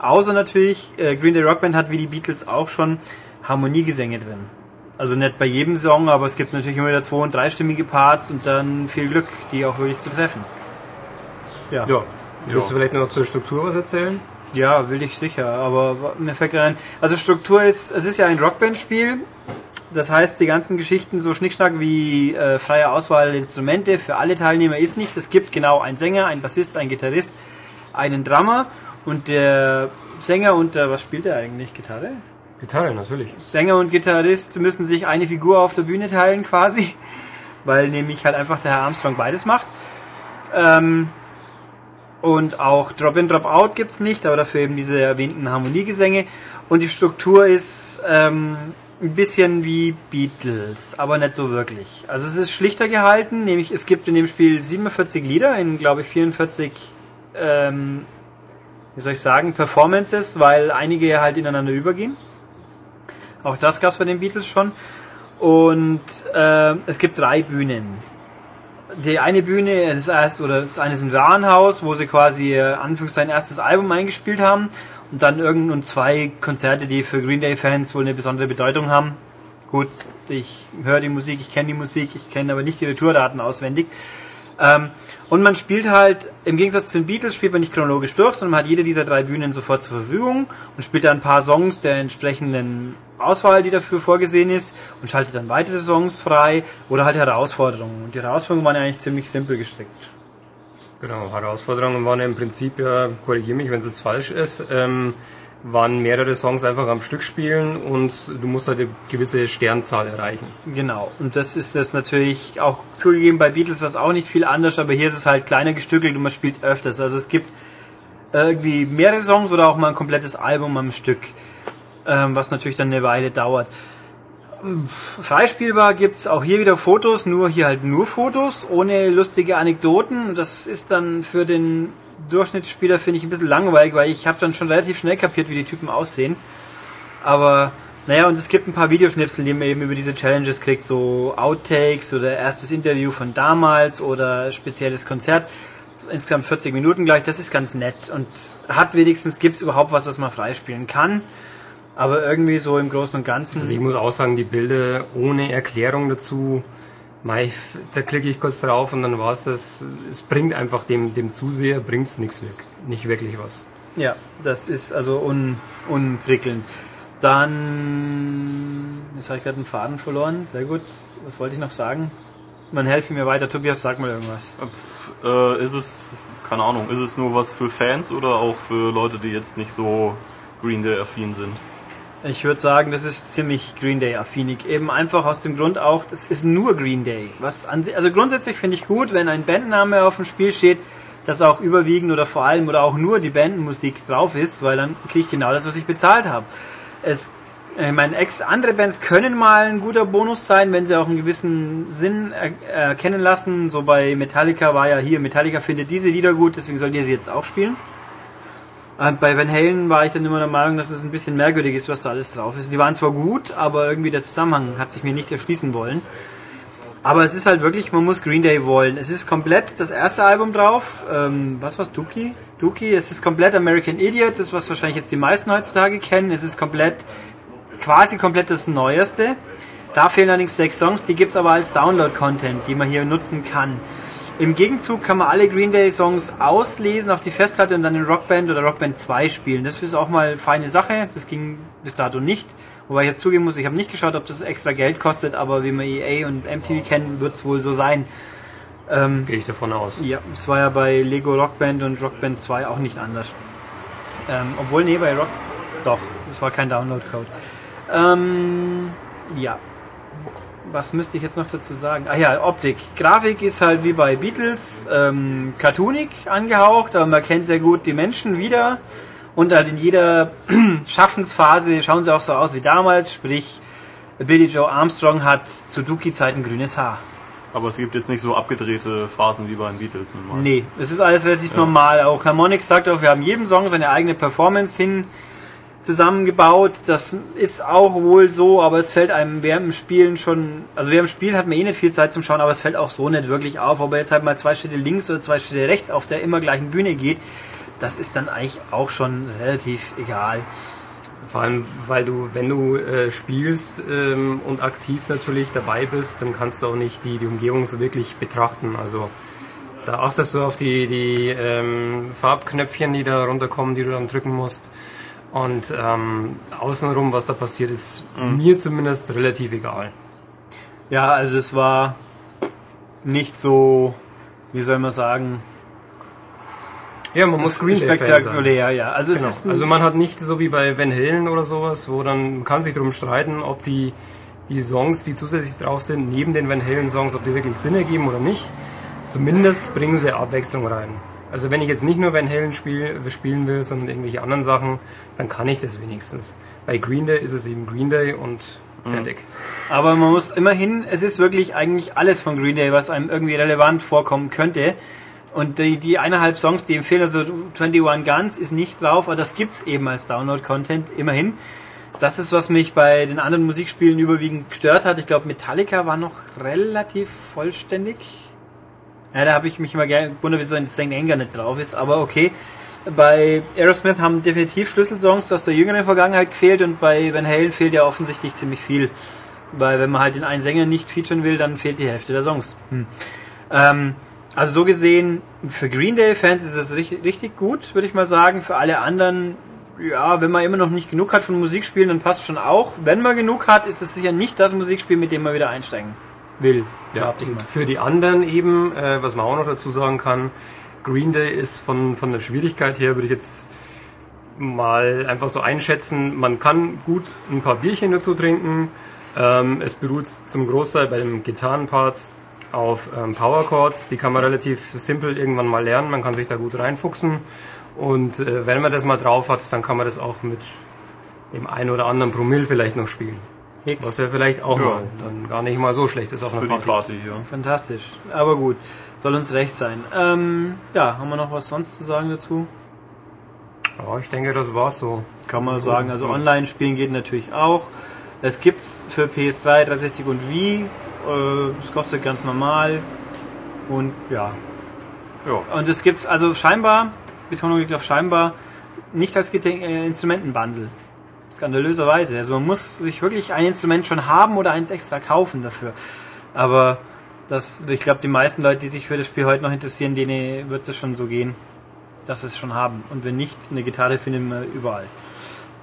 Außer natürlich, Green Day Rock Band hat wie die Beatles auch schon Harmoniegesänge drin. Also nicht bei jedem Song, aber es gibt natürlich immer wieder 2- und 3-stimmige Parts und dann viel Glück, die auch wirklich zu treffen. Ja. Willst du vielleicht noch zur Struktur was erzählen? Ja, will ich sicher, aber mir fällt rein. Also Struktur ist, es ist ja ein Rockband-Spiel, das heißt, die ganzen Geschichten so Schnickschnack wie freie Auswahl der Instrumente für alle Teilnehmer ist nicht. Es gibt genau einen Sänger, einen Bassist, einen Gitarrist, einen Drummer und der Sänger und der, was spielt er eigentlich? Gitarre? Gitarre, natürlich. Sänger und Gitarrist müssen sich eine Figur auf der Bühne teilen quasi, weil nämlich halt einfach der Herr Armstrong beides macht. Und auch Drop-In, Drop-Out gibt's nicht, aber dafür eben diese erwähnten Harmoniegesänge. Und die Struktur ist ein bisschen wie Beatles, aber nicht so wirklich. Also es ist schlichter gehalten, nämlich es gibt in dem Spiel 47 Lieder in, glaube ich, 44, Performances, weil einige halt ineinander übergehen. Auch das gab's bei den Beatles schon. Und es gibt 3 Bühnen. Die eine Bühne, das eine ist ein Warenhaus, wo sie quasi Anführungszeichen erstes Album eingespielt haben und dann und 2 Konzerte, die für Green Day Fans wohl eine besondere Bedeutung haben. Gut, ich höre die Musik, ich kenne die Musik, ich kenne aber nicht ihre Tourdaten auswendig. Und man spielt halt, im Gegensatz zu den Beatles, spielt man nicht chronologisch durch, sondern man hat jede dieser 3 Bühnen sofort zur Verfügung und spielt dann ein paar Songs der entsprechenden Auswahl, die dafür vorgesehen ist, und schaltet dann weitere Songs frei oder halt Herausforderungen. Und die Herausforderungen waren ja eigentlich ziemlich simpel gesteckt. Genau, Herausforderungen waren im Prinzip, ja, korrigiere mich, wenn es jetzt falsch ist, waren mehrere Songs einfach am Stück spielen und du musst halt eine gewisse Sternzahl erreichen. Genau, und das ist das natürlich auch zugegeben bei Beatles, was auch nicht viel anders, aber hier ist es halt kleiner gestückelt und man spielt öfters. Also es gibt irgendwie mehrere Songs oder auch mal ein komplettes Album am Stück, was natürlich dann eine Weile dauert. Freispielbar gibt's auch hier wieder Fotos, nur hier halt nur Fotos, ohne lustige Anekdoten. Das ist dann für den Durchschnittsspieler, finde ich, ein bisschen langweilig, weil ich habe dann schon relativ schnell kapiert, wie die Typen aussehen. Aber Naja, und es gibt ein paar Videoschnipsel, die man eben über diese Challenges kriegt, so Outtakes oder erstes Interview von damals oder spezielles Konzert. Insgesamt 40 Minuten gleich, das ist ganz nett und hat wenigstens, gibt es überhaupt was, was man freispielen kann, aber irgendwie so im Großen und Ganzen. Also ich muss auch sagen, die Bilder ohne Erklärung dazu, da klicke ich kurz drauf und dann war es das. Es bringt einfach dem Zuseher bringt's nichts weg, nicht wirklich was. Ja, das ist also unprickelnd. Dann, jetzt habe ich gerade einen Faden verloren, sehr gut, was wollte ich noch sagen? Man helfe mir weiter. Tobias, sag mal irgendwas. Ist es nur was für Fans oder auch für Leute, die jetzt nicht so Green Day-affin sind? Ich würde sagen, das ist ziemlich Green Day-affinig. Eben einfach aus dem Grund auch, das ist nur Green Day. Also grundsätzlich finde ich gut, wenn ein Bandname auf dem Spiel steht, dass auch überwiegend oder vor allem oder auch nur die Bandmusik drauf ist, weil dann kriege ich genau das, was ich bezahlt habe. Andere Bands können mal ein guter Bonus sein, wenn sie auch einen gewissen Sinn erkennen lassen. So bei Metallica war ja hier, Metallica findet diese Lieder gut, deswegen sollt ihr sie jetzt auch spielen. Und bei Van Halen war ich dann immer der Meinung, dass es ein bisschen merkwürdig ist, was da alles drauf ist. Die waren zwar gut, aber irgendwie der Zusammenhang hat sich mir nicht erschließen wollen. Aber es ist halt wirklich, man muss Green Day wollen. Es ist komplett das erste Album drauf. Was war's? Dookie? Dookie. Es ist komplett American Idiot, das was wahrscheinlich jetzt die meisten heutzutage kennen. Es ist quasi komplett das Neueste. Da fehlen allerdings 6 Songs, die gibt es aber als Download-Content, die man hier nutzen kann. Im Gegenzug kann man alle Green Day-Songs auslesen auf die Festplatte und dann in Rock Band oder Rock Band 2 spielen. Das ist auch mal eine feine Sache, das ging bis dato nicht. Wobei ich jetzt zugeben muss, ich habe nicht geschaut, ob das extra Geld kostet, aber wie man EA und MTV kennen, wird es wohl so sein. Gehe ich davon aus. Ja, es war ja bei Lego Rock Band und Rock Band 2 auch nicht anders. Doch, es war kein Download-Code. Ja. Was müsste ich jetzt noch dazu sagen? Ah ja, Optik. Grafik ist halt wie bei Beatles cartoonig angehaucht, aber man kennt sehr gut die Menschen wieder. Und halt in jeder Schaffensphase schauen sie auch so aus wie damals. Sprich, Billy Joe Armstrong hat zu Dookie-Zeiten grünes Haar. Aber es gibt jetzt nicht so abgedrehte Phasen wie bei den Beatles normal. Nee, es ist alles relativ normal. Auch Harmonix sagt auch, wir haben jedem Song seine eigene Performance hin zusammengebaut, das ist auch wohl so, aber es fällt einem während dem Spiel hat man eh nicht viel Zeit zum Schauen, aber es fällt auch so nicht wirklich auf, ob er jetzt halt mal 2 Schritte links oder 2 Schritte rechts auf der immer gleichen Bühne geht, das ist dann eigentlich auch schon relativ egal. Vor allem, weil du, wenn du spielst und aktiv natürlich dabei bist, dann kannst du auch nicht die Umgebung so wirklich betrachten, also da achtest du auf die Farbknöpfchen, die da runterkommen, die du dann drücken musst. Und außenrum, was da passiert, ist mir zumindest relativ egal. Ja, also es war nicht so, wie soll man sagen... Ja, man muss Green Day spektakulär sein. Ja. Also, genau. Also man hat nicht so wie bei Van Halen oder sowas, wo dann man kann sich darum streiten, ob die Songs, die zusätzlich drauf sind, neben den Van Halen Songs, ob die wirklich Sinn ergeben oder nicht. Zumindest bringen sie Abwechslung rein. Also wenn ich jetzt nicht nur Van Halen spielen will, sondern irgendwelche anderen Sachen, dann kann ich das wenigstens. Bei Green Day ist es eben Green Day und fertig. Aber man muss immerhin, es ist wirklich eigentlich alles von Green Day, was einem irgendwie relevant vorkommen könnte. Und die 1,5 Songs, die empfehlen, also 21 Guns ist nicht drauf, aber das gibt's eben als Download-Content, immerhin. Das ist, was mich bei den anderen Musikspielen überwiegend gestört hat. Ich glaube, Metallica war noch relativ vollständig. Ja, da habe ich mich immer gewundert, wieso ein St. Anger nicht drauf ist, aber okay. Bei Aerosmith haben definitiv Schlüsselsongs aus der jüngeren Vergangenheit gefehlt und bei Van Halen fehlt ja offensichtlich ziemlich viel. Weil wenn man halt den einen Sänger nicht featuren will, dann fehlt die Hälfte der Songs. Also so gesehen, für Green Day-Fans ist es richtig gut, würde ich mal sagen. Für alle anderen, ja, wenn man immer noch nicht genug hat von Musikspielen, dann passt schon auch. Wenn man genug hat, ist es sicher nicht das Musikspiel, mit dem man wieder einsteigen will. Ja, und für die anderen eben, was man auch noch dazu sagen kann, Green Day ist von der Schwierigkeit her, würde ich jetzt mal einfach so einschätzen, man kann gut ein paar Bierchen dazu trinken, es beruht zum Großteil bei den Gitarrenparts auf Power Chords, die kann man relativ simpel irgendwann mal lernen, man kann sich da gut reinfuchsen und wenn man das mal drauf hat, dann kann man das auch mit dem einen oder anderen Promille vielleicht noch spielen. Was ja vielleicht auch mal dann gar nicht mal so schlecht ist auf einer Party. Ja. Fantastisch. Aber gut, soll uns recht sein. Ja, haben wir noch was sonst zu sagen dazu? Ja, ich denke, das war's so. Kann man sagen. Also Online-Spielen geht natürlich auch. Es gibt's für PS3, 360 und Wii. Es kostet ganz normal. Und ja. Ja. Und es gibt's also scheinbar, Betonung liegt auf scheinbar, nicht als Instrumentenbundle. Skandalöserweise. Also man muss sich wirklich ein Instrument schon haben oder eins extra kaufen dafür. Aber das, ich glaube, die meisten Leute, die sich für das Spiel heute noch interessieren, denen wird das schon so gehen, dass sie es schon haben. Und wenn nicht, eine Gitarre finden wir überall.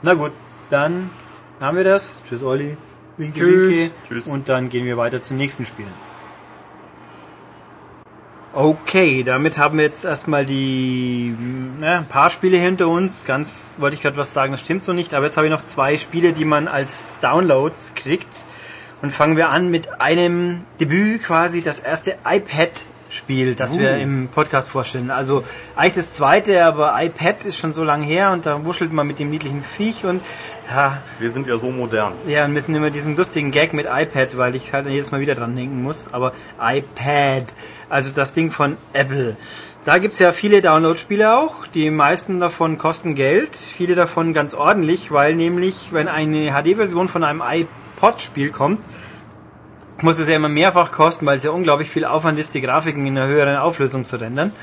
Na gut, dann haben wir das. Tschüss, Olli. Winke, tschüss. Winke. Tschüss. Und dann gehen wir weiter zum nächsten Spiel. Okay, damit haben wir jetzt erstmal die ein paar Spiele hinter uns. Ganz wollte ich gerade was sagen, das stimmt so nicht. Aber jetzt habe ich noch zwei Spiele, die man als Downloads kriegt. Und fangen wir an mit einem Debüt, quasi das erste iPad-Spiel, das wir im Podcast vorstellen. Also eigentlich das zweite, aber iPad ist schon so lange her und da wuschelt man mit dem niedlichen Viech und ja. Wir sind ja so modern. Ja, und müssen immer diesen lustigen Gag mit iPad, weil ich halt jedes Mal wieder dran denken muss. Aber iPad... Also das Ding von Apple. Da gibt's ja viele Download-Spiele auch. Die meisten davon kosten Geld. Viele davon ganz ordentlich, weil nämlich, wenn eine HD-Version von einem iPod-Spiel kommt, muss es ja immer mehrfach kosten, weil es ja unglaublich viel Aufwand ist, die Grafiken in einer höheren Auflösung zu rendern.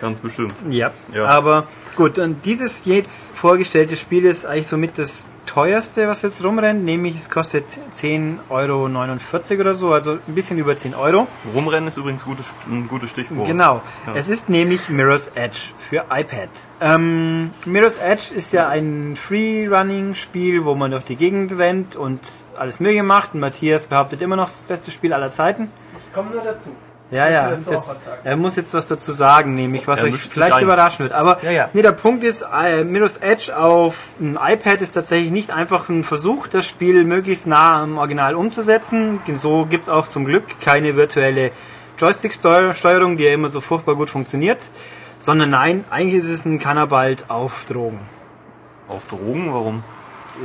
Ganz bestimmt. Ja. Aber gut, und dieses jetzt vorgestellte Spiel ist eigentlich somit das teuerste, was jetzt rumrennt, nämlich es kostet 10,49 € oder so, also ein bisschen über 10 Euro. Rumrennen ist übrigens ein gutes Stichwort. Genau. Ja. Es ist nämlich Mirror's Edge für iPad. Mirror's Edge ist ja ein Free-Running-Spiel, wo man durch die Gegend rennt und alles Mögliche macht. Und Matthias behauptet immer noch, das beste Spiel aller Zeiten. Ich komme nur dazu. Ja, jetzt, er muss jetzt was dazu sagen, nämlich was euch vielleicht überraschen wird. Aber nee, der Punkt ist, Mirror's Edge auf einem iPad ist tatsächlich nicht einfach ein Versuch, das Spiel möglichst nah am Original umzusetzen. So gibt's auch zum Glück keine virtuelle Joystick-Steuerung, die ja immer so furchtbar gut funktioniert. Sondern nein, eigentlich ist es ein Cannabalt auf Drogen. Auf Drogen? Warum?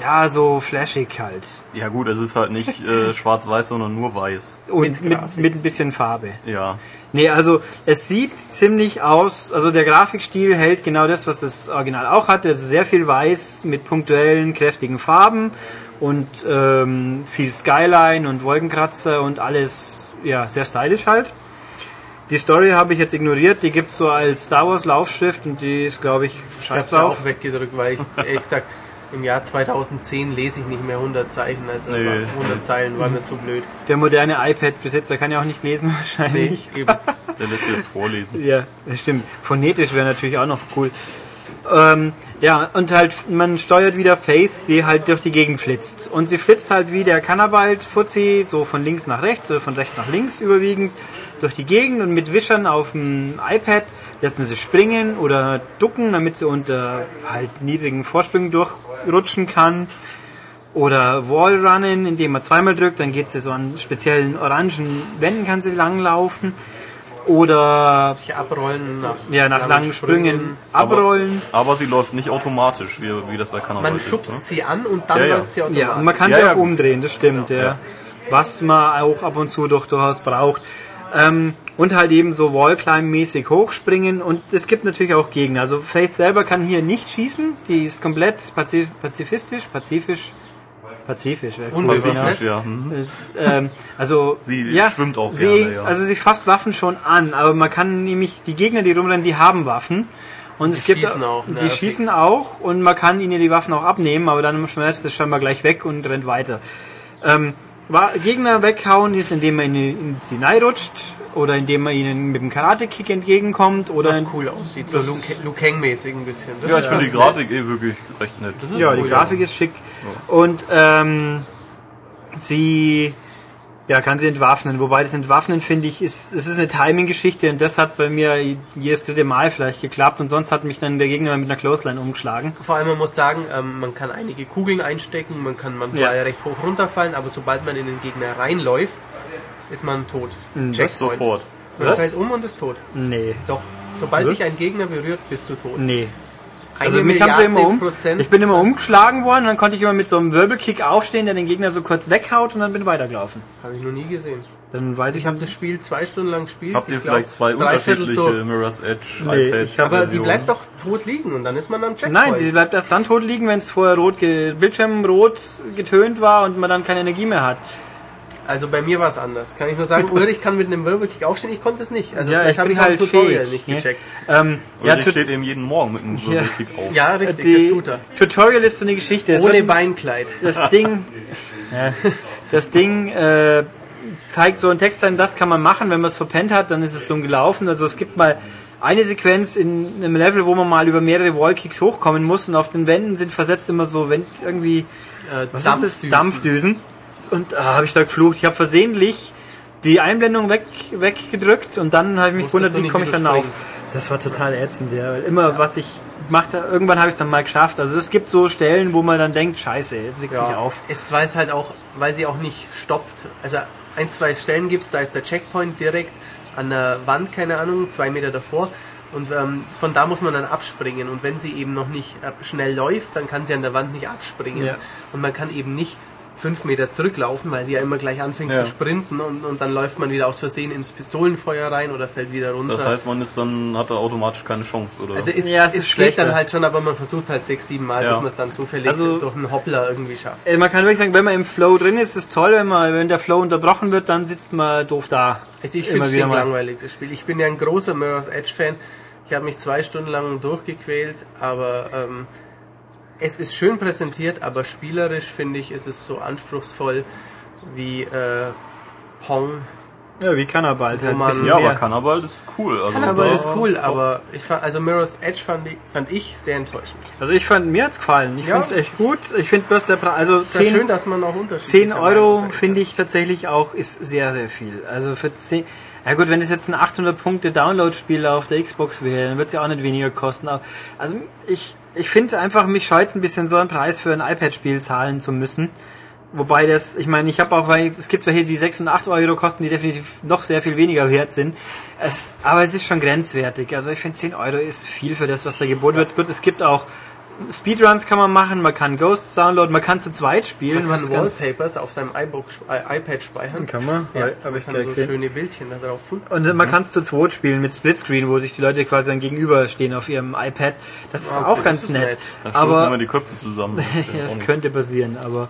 Ja, so flashig halt. Ja gut, es ist halt nicht schwarz-weiß, sondern nur weiß. Und mit ein bisschen Farbe. Ja. Nee, also es sieht ziemlich aus, also der Grafikstil hält genau das, was das Original auch hatte. Also sehr viel weiß mit punktuellen, kräftigen Farben und viel Skyline und Wolkenkratzer und alles, ja, sehr stylisch halt. Die Story habe ich jetzt ignoriert, die gibt's so als Star Wars Laufschrift und die ist, glaube ich, scheiß drauf. Ich hab's auch weggedrückt, weil ich ehrlich gesagt... Im Jahr 2010 lese ich nicht mehr 100 Zeichen, also 100 Zeilen war mir zu blöd. Der moderne iPad-Besitzer kann ja auch nicht lesen wahrscheinlich. Nee, eben. Der lässt sich das vorlesen. Ja, das stimmt. Phonetisch wäre natürlich auch noch cool. Ja, und halt, man steuert wieder Faith, die halt durch die Gegend flitzt. Und sie flitzt halt wie der Cannabalt-Fuzzi, so von links nach rechts oder von rechts nach links überwiegend durch die Gegend und mit Wischern auf dem iPad lässt man sie springen oder ducken, damit sie unter halt niedrigen Vorsprüngen durchrutschen kann. Oder Wallrunnen, indem man zweimal drückt, dann geht sie so an speziellen orangen Wänden, kann sie langlaufen. Oder sich abrollen nach langen Sprüngen abrollen. Aber sie läuft nicht automatisch, wie das bei Cannabalt ist. Man schubst sie an und dann läuft sie automatisch. Ja, und man kann sie auch umdrehen, das stimmt. Genau. Ja. Was man auch ab und zu doch durchaus braucht. Und halt eben so Wallclimb-mäßig hochspringen. Und es gibt natürlich auch Gegner. Also Faith selber kann hier nicht schießen. Die ist komplett pazifisch. Unbeweglich, ja. Also sie schwimmt auch gerne. Also sie fasst Waffen schon an, aber man kann nämlich die Gegner, die rumrennen, die haben Waffen und die es gibt schießen auch, die schießen auch und man kann ihnen die Waffen auch abnehmen, aber dann schmeißt das scheinbar gleich weg und rennt weiter. Gegner weghauen ist, indem man in sie reinrutscht oder indem man ihnen mit dem Karate-Kick entgegenkommt oder was cool aussieht, so Liu Kang-mäßig ein bisschen. Das ich finde die Grafik wirklich recht nett. Ja, die Grafik ist schick. Ja. Und sie kann sie entwaffnen, wobei das Entwaffnen, finde ich, ist eine Timing-Geschichte und das hat bei mir jedes dritte Mal vielleicht geklappt und sonst hat mich dann der Gegner mit einer Clothesline umgeschlagen. Vor allem, man muss sagen, man kann einige Kugeln einstecken, man kann manchmal recht hoch runterfallen, aber sobald man in den Gegner reinläuft, ist man tot. Checkpoint. Sofort. Man fällt um und ist tot. Nee. Doch, sobald dich ein Gegner berührt, bist du tot. Nee. Also mich haben sie immer ich bin immer umgeschlagen worden, dann konnte ich immer mit so einem Wirbelkick aufstehen, der den Gegner so kurz weghaut und dann bin ich weitergelaufen. Habe ich noch nie gesehen. Dann weiß ich, habe das Spiel 2 Stunden lang gespielt. Habt ihr vielleicht zwei unterschiedliche Mirror's Edge, nee, iPad? Aber die bleibt doch tot liegen und dann ist man am Checkpoint. Nein, sie bleibt erst dann tot liegen, wenn es vorher Bildschirm rot getönt war und man dann keine Energie mehr hat. Also bei mir war es anders. Kann ich nur sagen, oder ich kann mit einem Wirbelkick aufstehen, ich konnte es nicht. Also ja, vielleicht habe ich halt Tutorial nicht gecheckt. Oder ja, ich steht eben jeden Morgen mit einem Wirbelkick auf. Ja, richtig, das tut er. Tutorial ist so eine Geschichte. Ohne Beinkleid. Das Ding... Das Ding zeigt so einen Text an, das kann man machen, wenn man es verpennt hat, dann ist es dumm gelaufen. Also es gibt mal eine Sequenz in einem Level, wo man mal über mehrere Wallkicks hochkommen muss und auf den Wänden sind versetzt immer so Dampfdüsen. Und habe ich da geflucht. Ich habe versehentlich die Einblendung weggedrückt und dann habe ich mich gewundert, wie komme ich dann auf. Das war total ätzend, ja. Immer was ich machte, irgendwann habe ich es dann mal geschafft. Also es gibt so Stellen, wo man dann denkt, scheiße, jetzt legt es nicht auf. Es weiß halt auch, weil sie auch nicht stoppt. Also 1-2 Stellen gibt es, da ist der Checkpoint direkt an der Wand, keine Ahnung, 2 Meter davor. Und von da muss man dann abspringen. Und wenn sie eben noch nicht schnell läuft, dann kann sie an der Wand nicht abspringen. Ja. Und man kann eben nicht 5 Meter zurücklaufen, weil sie ja immer gleich anfängt zu sprinten und dann läuft man wieder aus Versehen ins Pistolenfeuer rein oder fällt wieder runter. Das heißt, man ist dann, hat er automatisch keine Chance, oder? Also es schlägt dann halt schon, aber man versucht halt 6-7 Mal, bis man es dann zufällig durch einen Hoppler irgendwie schafft. Man kann wirklich sagen, wenn man im Flow drin ist, ist es toll, wenn der Flow unterbrochen wird, dann sitzt man doof da. Also ich finde es schon langweilig, das Spiel. Ich bin ja ein großer Mirror's Edge-Fan. Ich habe mich 2 Stunden lang durchgequält, aber... es ist schön präsentiert, aber spielerisch, finde ich, ist es so anspruchsvoll wie Pong. Ja, wie Cannabalt. Aber Cannabalt ist cool. Also Cannabalt ist cool, aber Mirror's Edge fand ich sehr enttäuschend. Also mir hat's gefallen. Ich find's echt gut. Ich finde bloß der Preis... Also ist schön, dass man auch Unterschiede 10 € finde ich tatsächlich auch, ist sehr, sehr viel. Also für 10... Ja gut, wenn es jetzt ein 800-Punkte-Download-Spiel auf der Xbox wäre, dann wird es ja auch nicht weniger kosten. Also ich finde einfach, mich scheut's ein bisschen, so einen Preis für ein iPad-Spiel zahlen zu müssen. Wobei das, ich meine, ich habe auch, weil es gibt welche, die 6 und 8 Euro kosten, die definitiv noch sehr viel weniger wert sind. Aber es ist schon grenzwertig. Also ich finde 10 € ist viel für das, was da geboten wird. Gut, es gibt auch Speedruns kann man machen, man kann Ghosts downloaden, man kann zu zweit spielen. Man kann Wallpapers auf seinem iPad speichern. Kann man, ja, habe ich gerade gesehen. Man kann so schöne Bildchen da drauf tun. Und man kann es zu zweit spielen mit Splitscreen, wo sich die Leute quasi dann gegenüberstehen auf ihrem iPad. Das ist auch ganz nett. Da stoßen immer die Köpfe zusammen. Ja, das könnte passieren, aber...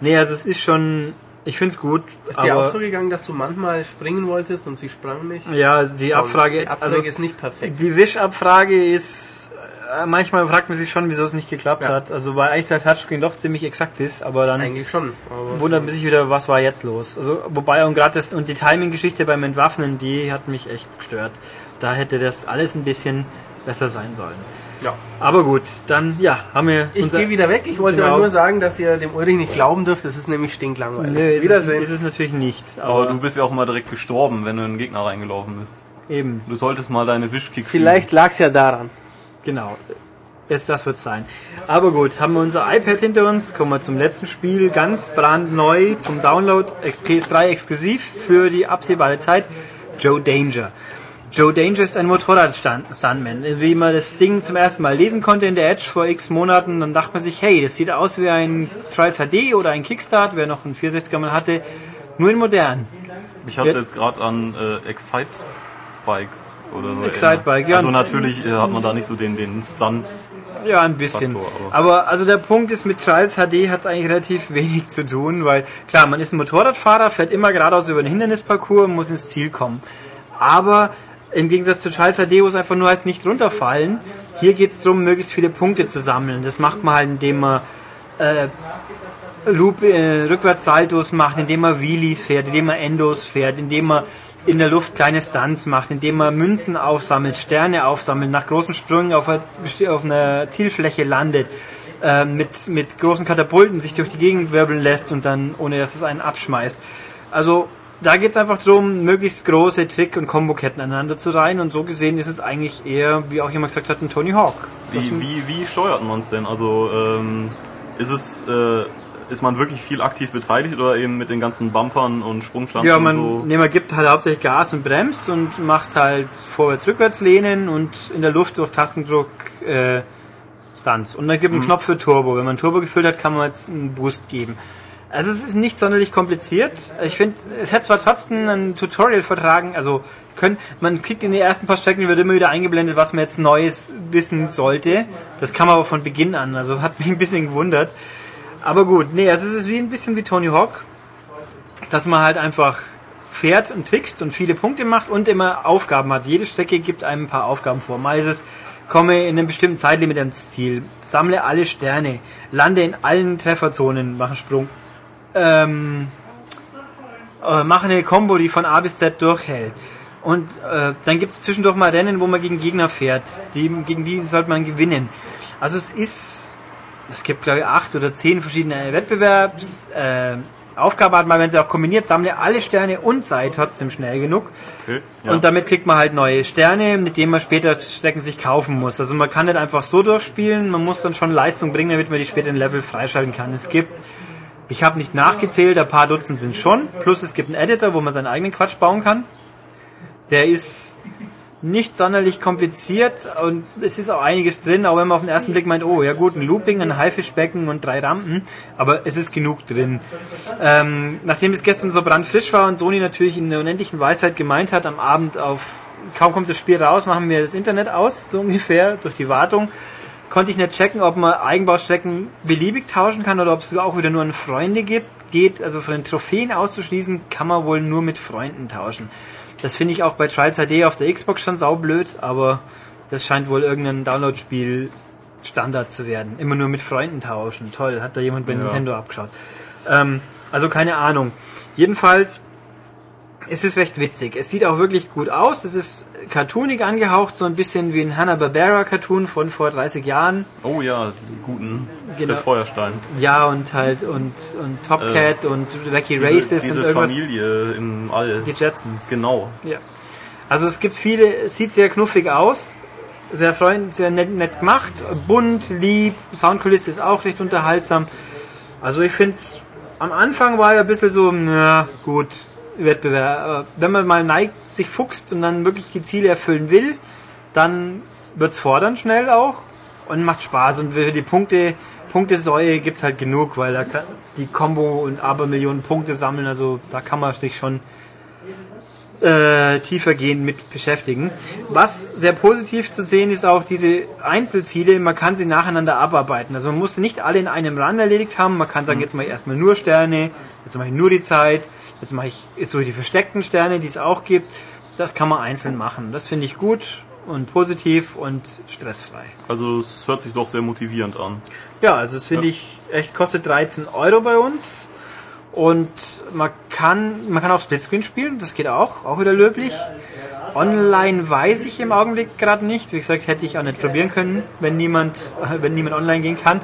Nee, also es ist schon... Ich find's gut. Ist dir auch so gegangen, dass du manchmal springen wolltest und sie sprang nicht? Ja, die Abfrage ist nicht perfekt. Die Wish-Abfrage ist... Manchmal fragt man sich schon, wieso es nicht geklappt hat. Also weil eigentlich der Touchscreen doch ziemlich exakt ist, aber dann eigentlich schon. Aber wundert man sich wieder, was war jetzt los. Also wobei und gerade das und die Timing-Geschichte beim Entwaffnen, die hat mich echt gestört. Da hätte das alles ein bisschen besser sein sollen. Ja. Aber gut, dann haben wir. Ich gehe wieder weg. Ich wollte aber nur sagen, dass ihr dem Ulrich nicht glauben dürft. Das ist nämlich stinklangweilig. Nee, ist es natürlich nicht. Aber du bist ja auch mal direkt gestorben, wenn du in den Gegner reingelaufen bist. Eben. Du solltest mal deine Wischkicks. Vielleicht lag es ja daran. Genau, das wird's sein. Aber gut, haben wir unser iPad hinter uns, kommen wir zum letzten Spiel, ganz brandneu zum Download, PS3 exklusiv für die absehbare Zeit, Joe Danger. Joe Danger ist ein Motorrad-Stuntman. Wie man das Ding zum ersten Mal lesen konnte in der Edge vor x Monaten, dann dachte man sich, hey, das sieht aus wie ein Trials HD oder ein Kickstart, wer noch einen 64er mal hatte, nur in modern. Ich hatte jetzt gerade an Excite... Bikes oder so. Excitebike, ja. Also natürlich hat man da nicht so den Stunt. Ja, ein bisschen. Aber also der Punkt ist, mit Trials HD hat es eigentlich relativ wenig zu tun, weil klar, man ist ein Motorradfahrer, fährt immer geradeaus über den Hindernisparcours und muss ins Ziel kommen. Aber im Gegensatz zu Trials HD, wo es einfach nur heißt, nicht runterfallen, hier geht es darum, möglichst viele Punkte zu sammeln. Das macht man halt, indem man Rückwärtssaltos macht, indem man Wheelies fährt, indem man Endos fährt, indem man in der Luft kleine Stunts macht, indem man Münzen aufsammelt, Sterne aufsammelt, nach großen Sprüngen auf einer Zielfläche landet, mit großen Katapulten sich durch die Gegend wirbeln lässt und dann, ohne dass es einen abschmeißt. Also da geht es einfach darum, möglichst große Trick- und Komboketten aneinander zu reihen, und so gesehen ist es eigentlich eher, wie auch jemand gesagt hat, ein Tony Hawk. Wie steuert man es denn? Also ist man wirklich viel aktiv beteiligt oder eben mit den ganzen Bumpern und Sprungschanzen? Ja, man gibt halt hauptsächlich Gas und bremst und macht halt Vorwärts-Rückwärts-Lehnen und in der Luft durch Tastendruck Stunts. Und dann gibt einen Knopf für Turbo. Wenn man Turbo gefüllt hat, kann man jetzt einen Boost geben. Also es ist nicht sonderlich kompliziert. Ich finde, es hätte zwar trotzdem ein Tutorial vertragen, also man kriegt in den ersten paar Strecken, wird immer wieder eingeblendet, was man jetzt Neues wissen sollte. Das kam aber von Beginn an, also hat mich ein bisschen gewundert. Aber gut, nee, also es ist wie ein bisschen wie Tony Hawk, dass man halt einfach fährt und trickst und viele Punkte macht und immer Aufgaben hat. Jede Strecke gibt einem ein paar Aufgaben vor. Mal ist es, komme in einem bestimmten Zeitlimit ans Ziel, sammle alle Sterne, lande in allen Trefferzonen, mache einen Sprung, mache eine Combo, die von A bis Z durchhält. Und dann gibt es zwischendurch mal Rennen, wo man gegen Gegner fährt. Gegen die sollte man gewinnen. Also es gibt glaube ich 8 oder 10 verschiedene Wettbewerbsaufgaben hat man, wenn sie auch kombiniert, sammle alle Sterne und sei trotzdem schnell genug. Okay, ja. Und damit kriegt man halt neue Sterne, mit denen man später Strecken sich kaufen muss. Also man kann nicht einfach so durchspielen, man muss dann schon Leistung bringen, damit man die später in Level freischalten kann. Es gibt, ich habe nicht nachgezählt, ein paar Dutzend sind schon, plus es gibt einen Editor, wo man seinen eigenen Quatsch bauen kann. Der ist nicht sonderlich kompliziert und es ist auch einiges drin, auch wenn man auf den ersten Blick meint, oh ja gut, ein Looping, ein Haifischbecken und 3 Rampen, aber es ist genug drin. Nachdem es gestern so brandfrisch war und Sony natürlich in der unendlichen Weisheit gemeint hat, am Abend kaum kommt das Spiel raus, machen wir das Internet aus, so ungefähr, durch die Wartung, konnte ich nicht checken, ob man Eigenbaustrecken beliebig tauschen kann oder ob es auch wieder nur an Freunde geht, also von den Trophäen auszuschließen, kann man wohl nur mit Freunden tauschen. Das finde ich auch bei Trials HD auf der Xbox schon saublöd, aber das scheint wohl irgendein Download-Spiel Standard zu werden. Immer nur mit Freunden tauschen. Toll, hat da jemand bei Nintendo abgeschaut. Also keine Ahnung. Jedenfalls ist es recht witzig. Es sieht auch wirklich gut aus. Es ist cartoonig angehaucht, so ein bisschen wie ein Hanna-Barbera-Cartoon von vor 30 Jahren. Oh ja, die guten. Genau. Der Feuerstein. Ja, und halt, und Top Cat und Wacky Races diese und irgendwas. Diese Familie im All. Die Jetsons. Genau. Ja. Also es gibt viele, es sieht sehr knuffig aus, sehr freundlich, sehr nett gemacht, bunt, lieb, Soundkulisse ist auch recht unterhaltsam. Also ich finde, am Anfang war ja ein bisschen so, na gut, Wettbewerb. Aber wenn man mal neigt, sich fuchst und dann wirklich die Ziele erfüllen will, dann wird's fordernd schnell auch und macht Spaß. Und für die Punktesäue gibt's halt genug, weil da kann die Combo und Abermillionen Punkte sammeln. Also da kann man sich schon tiefergehend mit beschäftigen. Was sehr positiv zu sehen ist auch diese Einzelziele, man kann sie nacheinander abarbeiten. Also man muss nicht alle in einem Run erledigt haben. Man kann sagen, jetzt mache ich erstmal nur Sterne, jetzt mache ich nur die Zeit, jetzt mache ich jetzt so die versteckten Sterne, die es auch gibt. Das kann man einzeln machen. Das finde ich gut und positiv und stressfrei. Also es hört sich doch sehr motivierend an. Ja, also es finde ich echt, kostet 13 € bei uns. Und man kann auch Splitscreen spielen, das geht auch wieder löblich. Online weiß ich im Augenblick gerade nicht. Wie gesagt, hätte ich auch nicht probieren können, wenn niemand online gehen kann.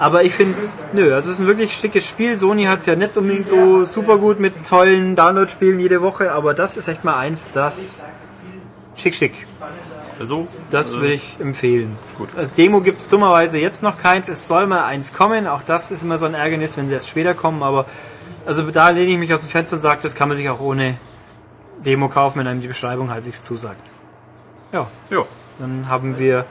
Aber ich finde es, also es ist ein wirklich schickes Spiel. Sony hat es ja nicht unbedingt so super gut mit tollen Download-Spielen jede Woche, aber das ist echt mal eins, das schick. Also, das würde ich empfehlen. Gut. Als Demo gibt es dummerweise jetzt noch keins. Es soll mal eins kommen. Auch das ist immer so ein Ärgernis, wenn sie erst später kommen. Aber also da lehne ich mich aus dem Fenster und sage, das kann man sich auch ohne Demo kaufen, wenn einem die Beschreibung halbwegs zusagt. Ja. Dann haben wir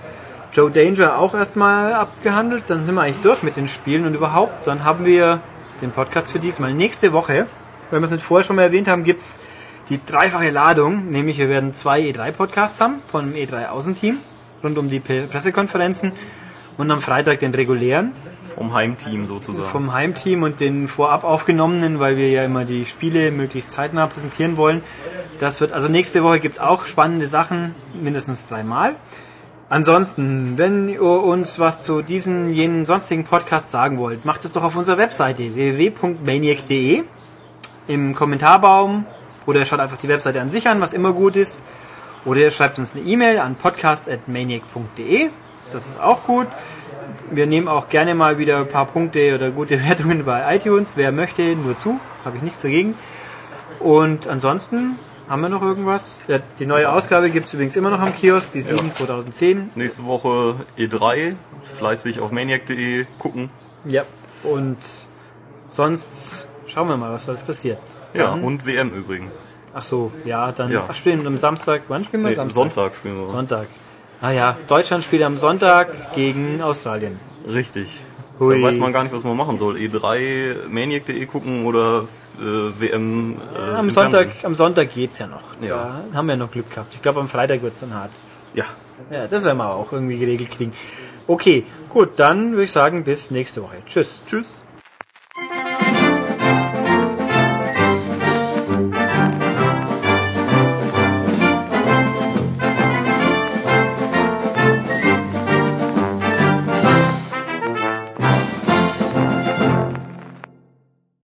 Joe Danger auch erstmal abgehandelt. Dann sind wir eigentlich durch mit den Spielen und überhaupt. Dann haben wir den Podcast für diesmal. Nächste Woche, wenn wir es nicht vorher schon mal erwähnt haben, gibt es die dreifache Ladung, nämlich wir werden 2 E3-Podcasts haben von dem E3-Außenteam rund um die Pressekonferenzen und am Freitag den regulären. Vom Heimteam sozusagen. Vom Heimteam und den vorab aufgenommenen, weil wir ja immer die Spiele möglichst zeitnah präsentieren wollen. Das wird, also nächste Woche gibt's auch spannende Sachen, mindestens 3-mal. Ansonsten, wenn ihr uns was zu diesen, jenen sonstigen Podcasts sagen wollt, macht es doch auf unserer Webseite www.maniac.de im Kommentarbaum. Oder ihr schaut einfach die Webseite an sich an, was immer gut ist. Oder ihr schreibt uns eine E-Mail an podcast@maniac.de. Das ist auch gut. Wir nehmen auch gerne mal wieder ein paar Punkte oder gute Wertungen bei iTunes. Wer möchte, nur zu. Habe ich nichts dagegen. Und ansonsten haben wir noch irgendwas. Ja, die neue Ausgabe gibt es übrigens immer noch am Kiosk, die 7 2010. Nächste Woche E3. Fleißig auf maniac.de gucken. Ja, und sonst schauen wir mal, was alles passiert. Ja, und WM übrigens. Ach so, ja, dann spielen wir am Samstag. Wann spielen wir? Samstag? Sonntag spielen wir. Sonntag. Deutschland spielt am Sonntag gegen Australien. Richtig. Da weiß man gar nicht, was man machen soll. E3, Maniac.de gucken oder WM. Am Sonntag geht's ja noch. Ja. Da haben wir noch Glück gehabt. Ich glaube, am Freitag wird's dann hart. Ja, das werden wir auch irgendwie geregelt kriegen. Okay, gut, dann würde ich sagen, bis nächste Woche. Tschüss.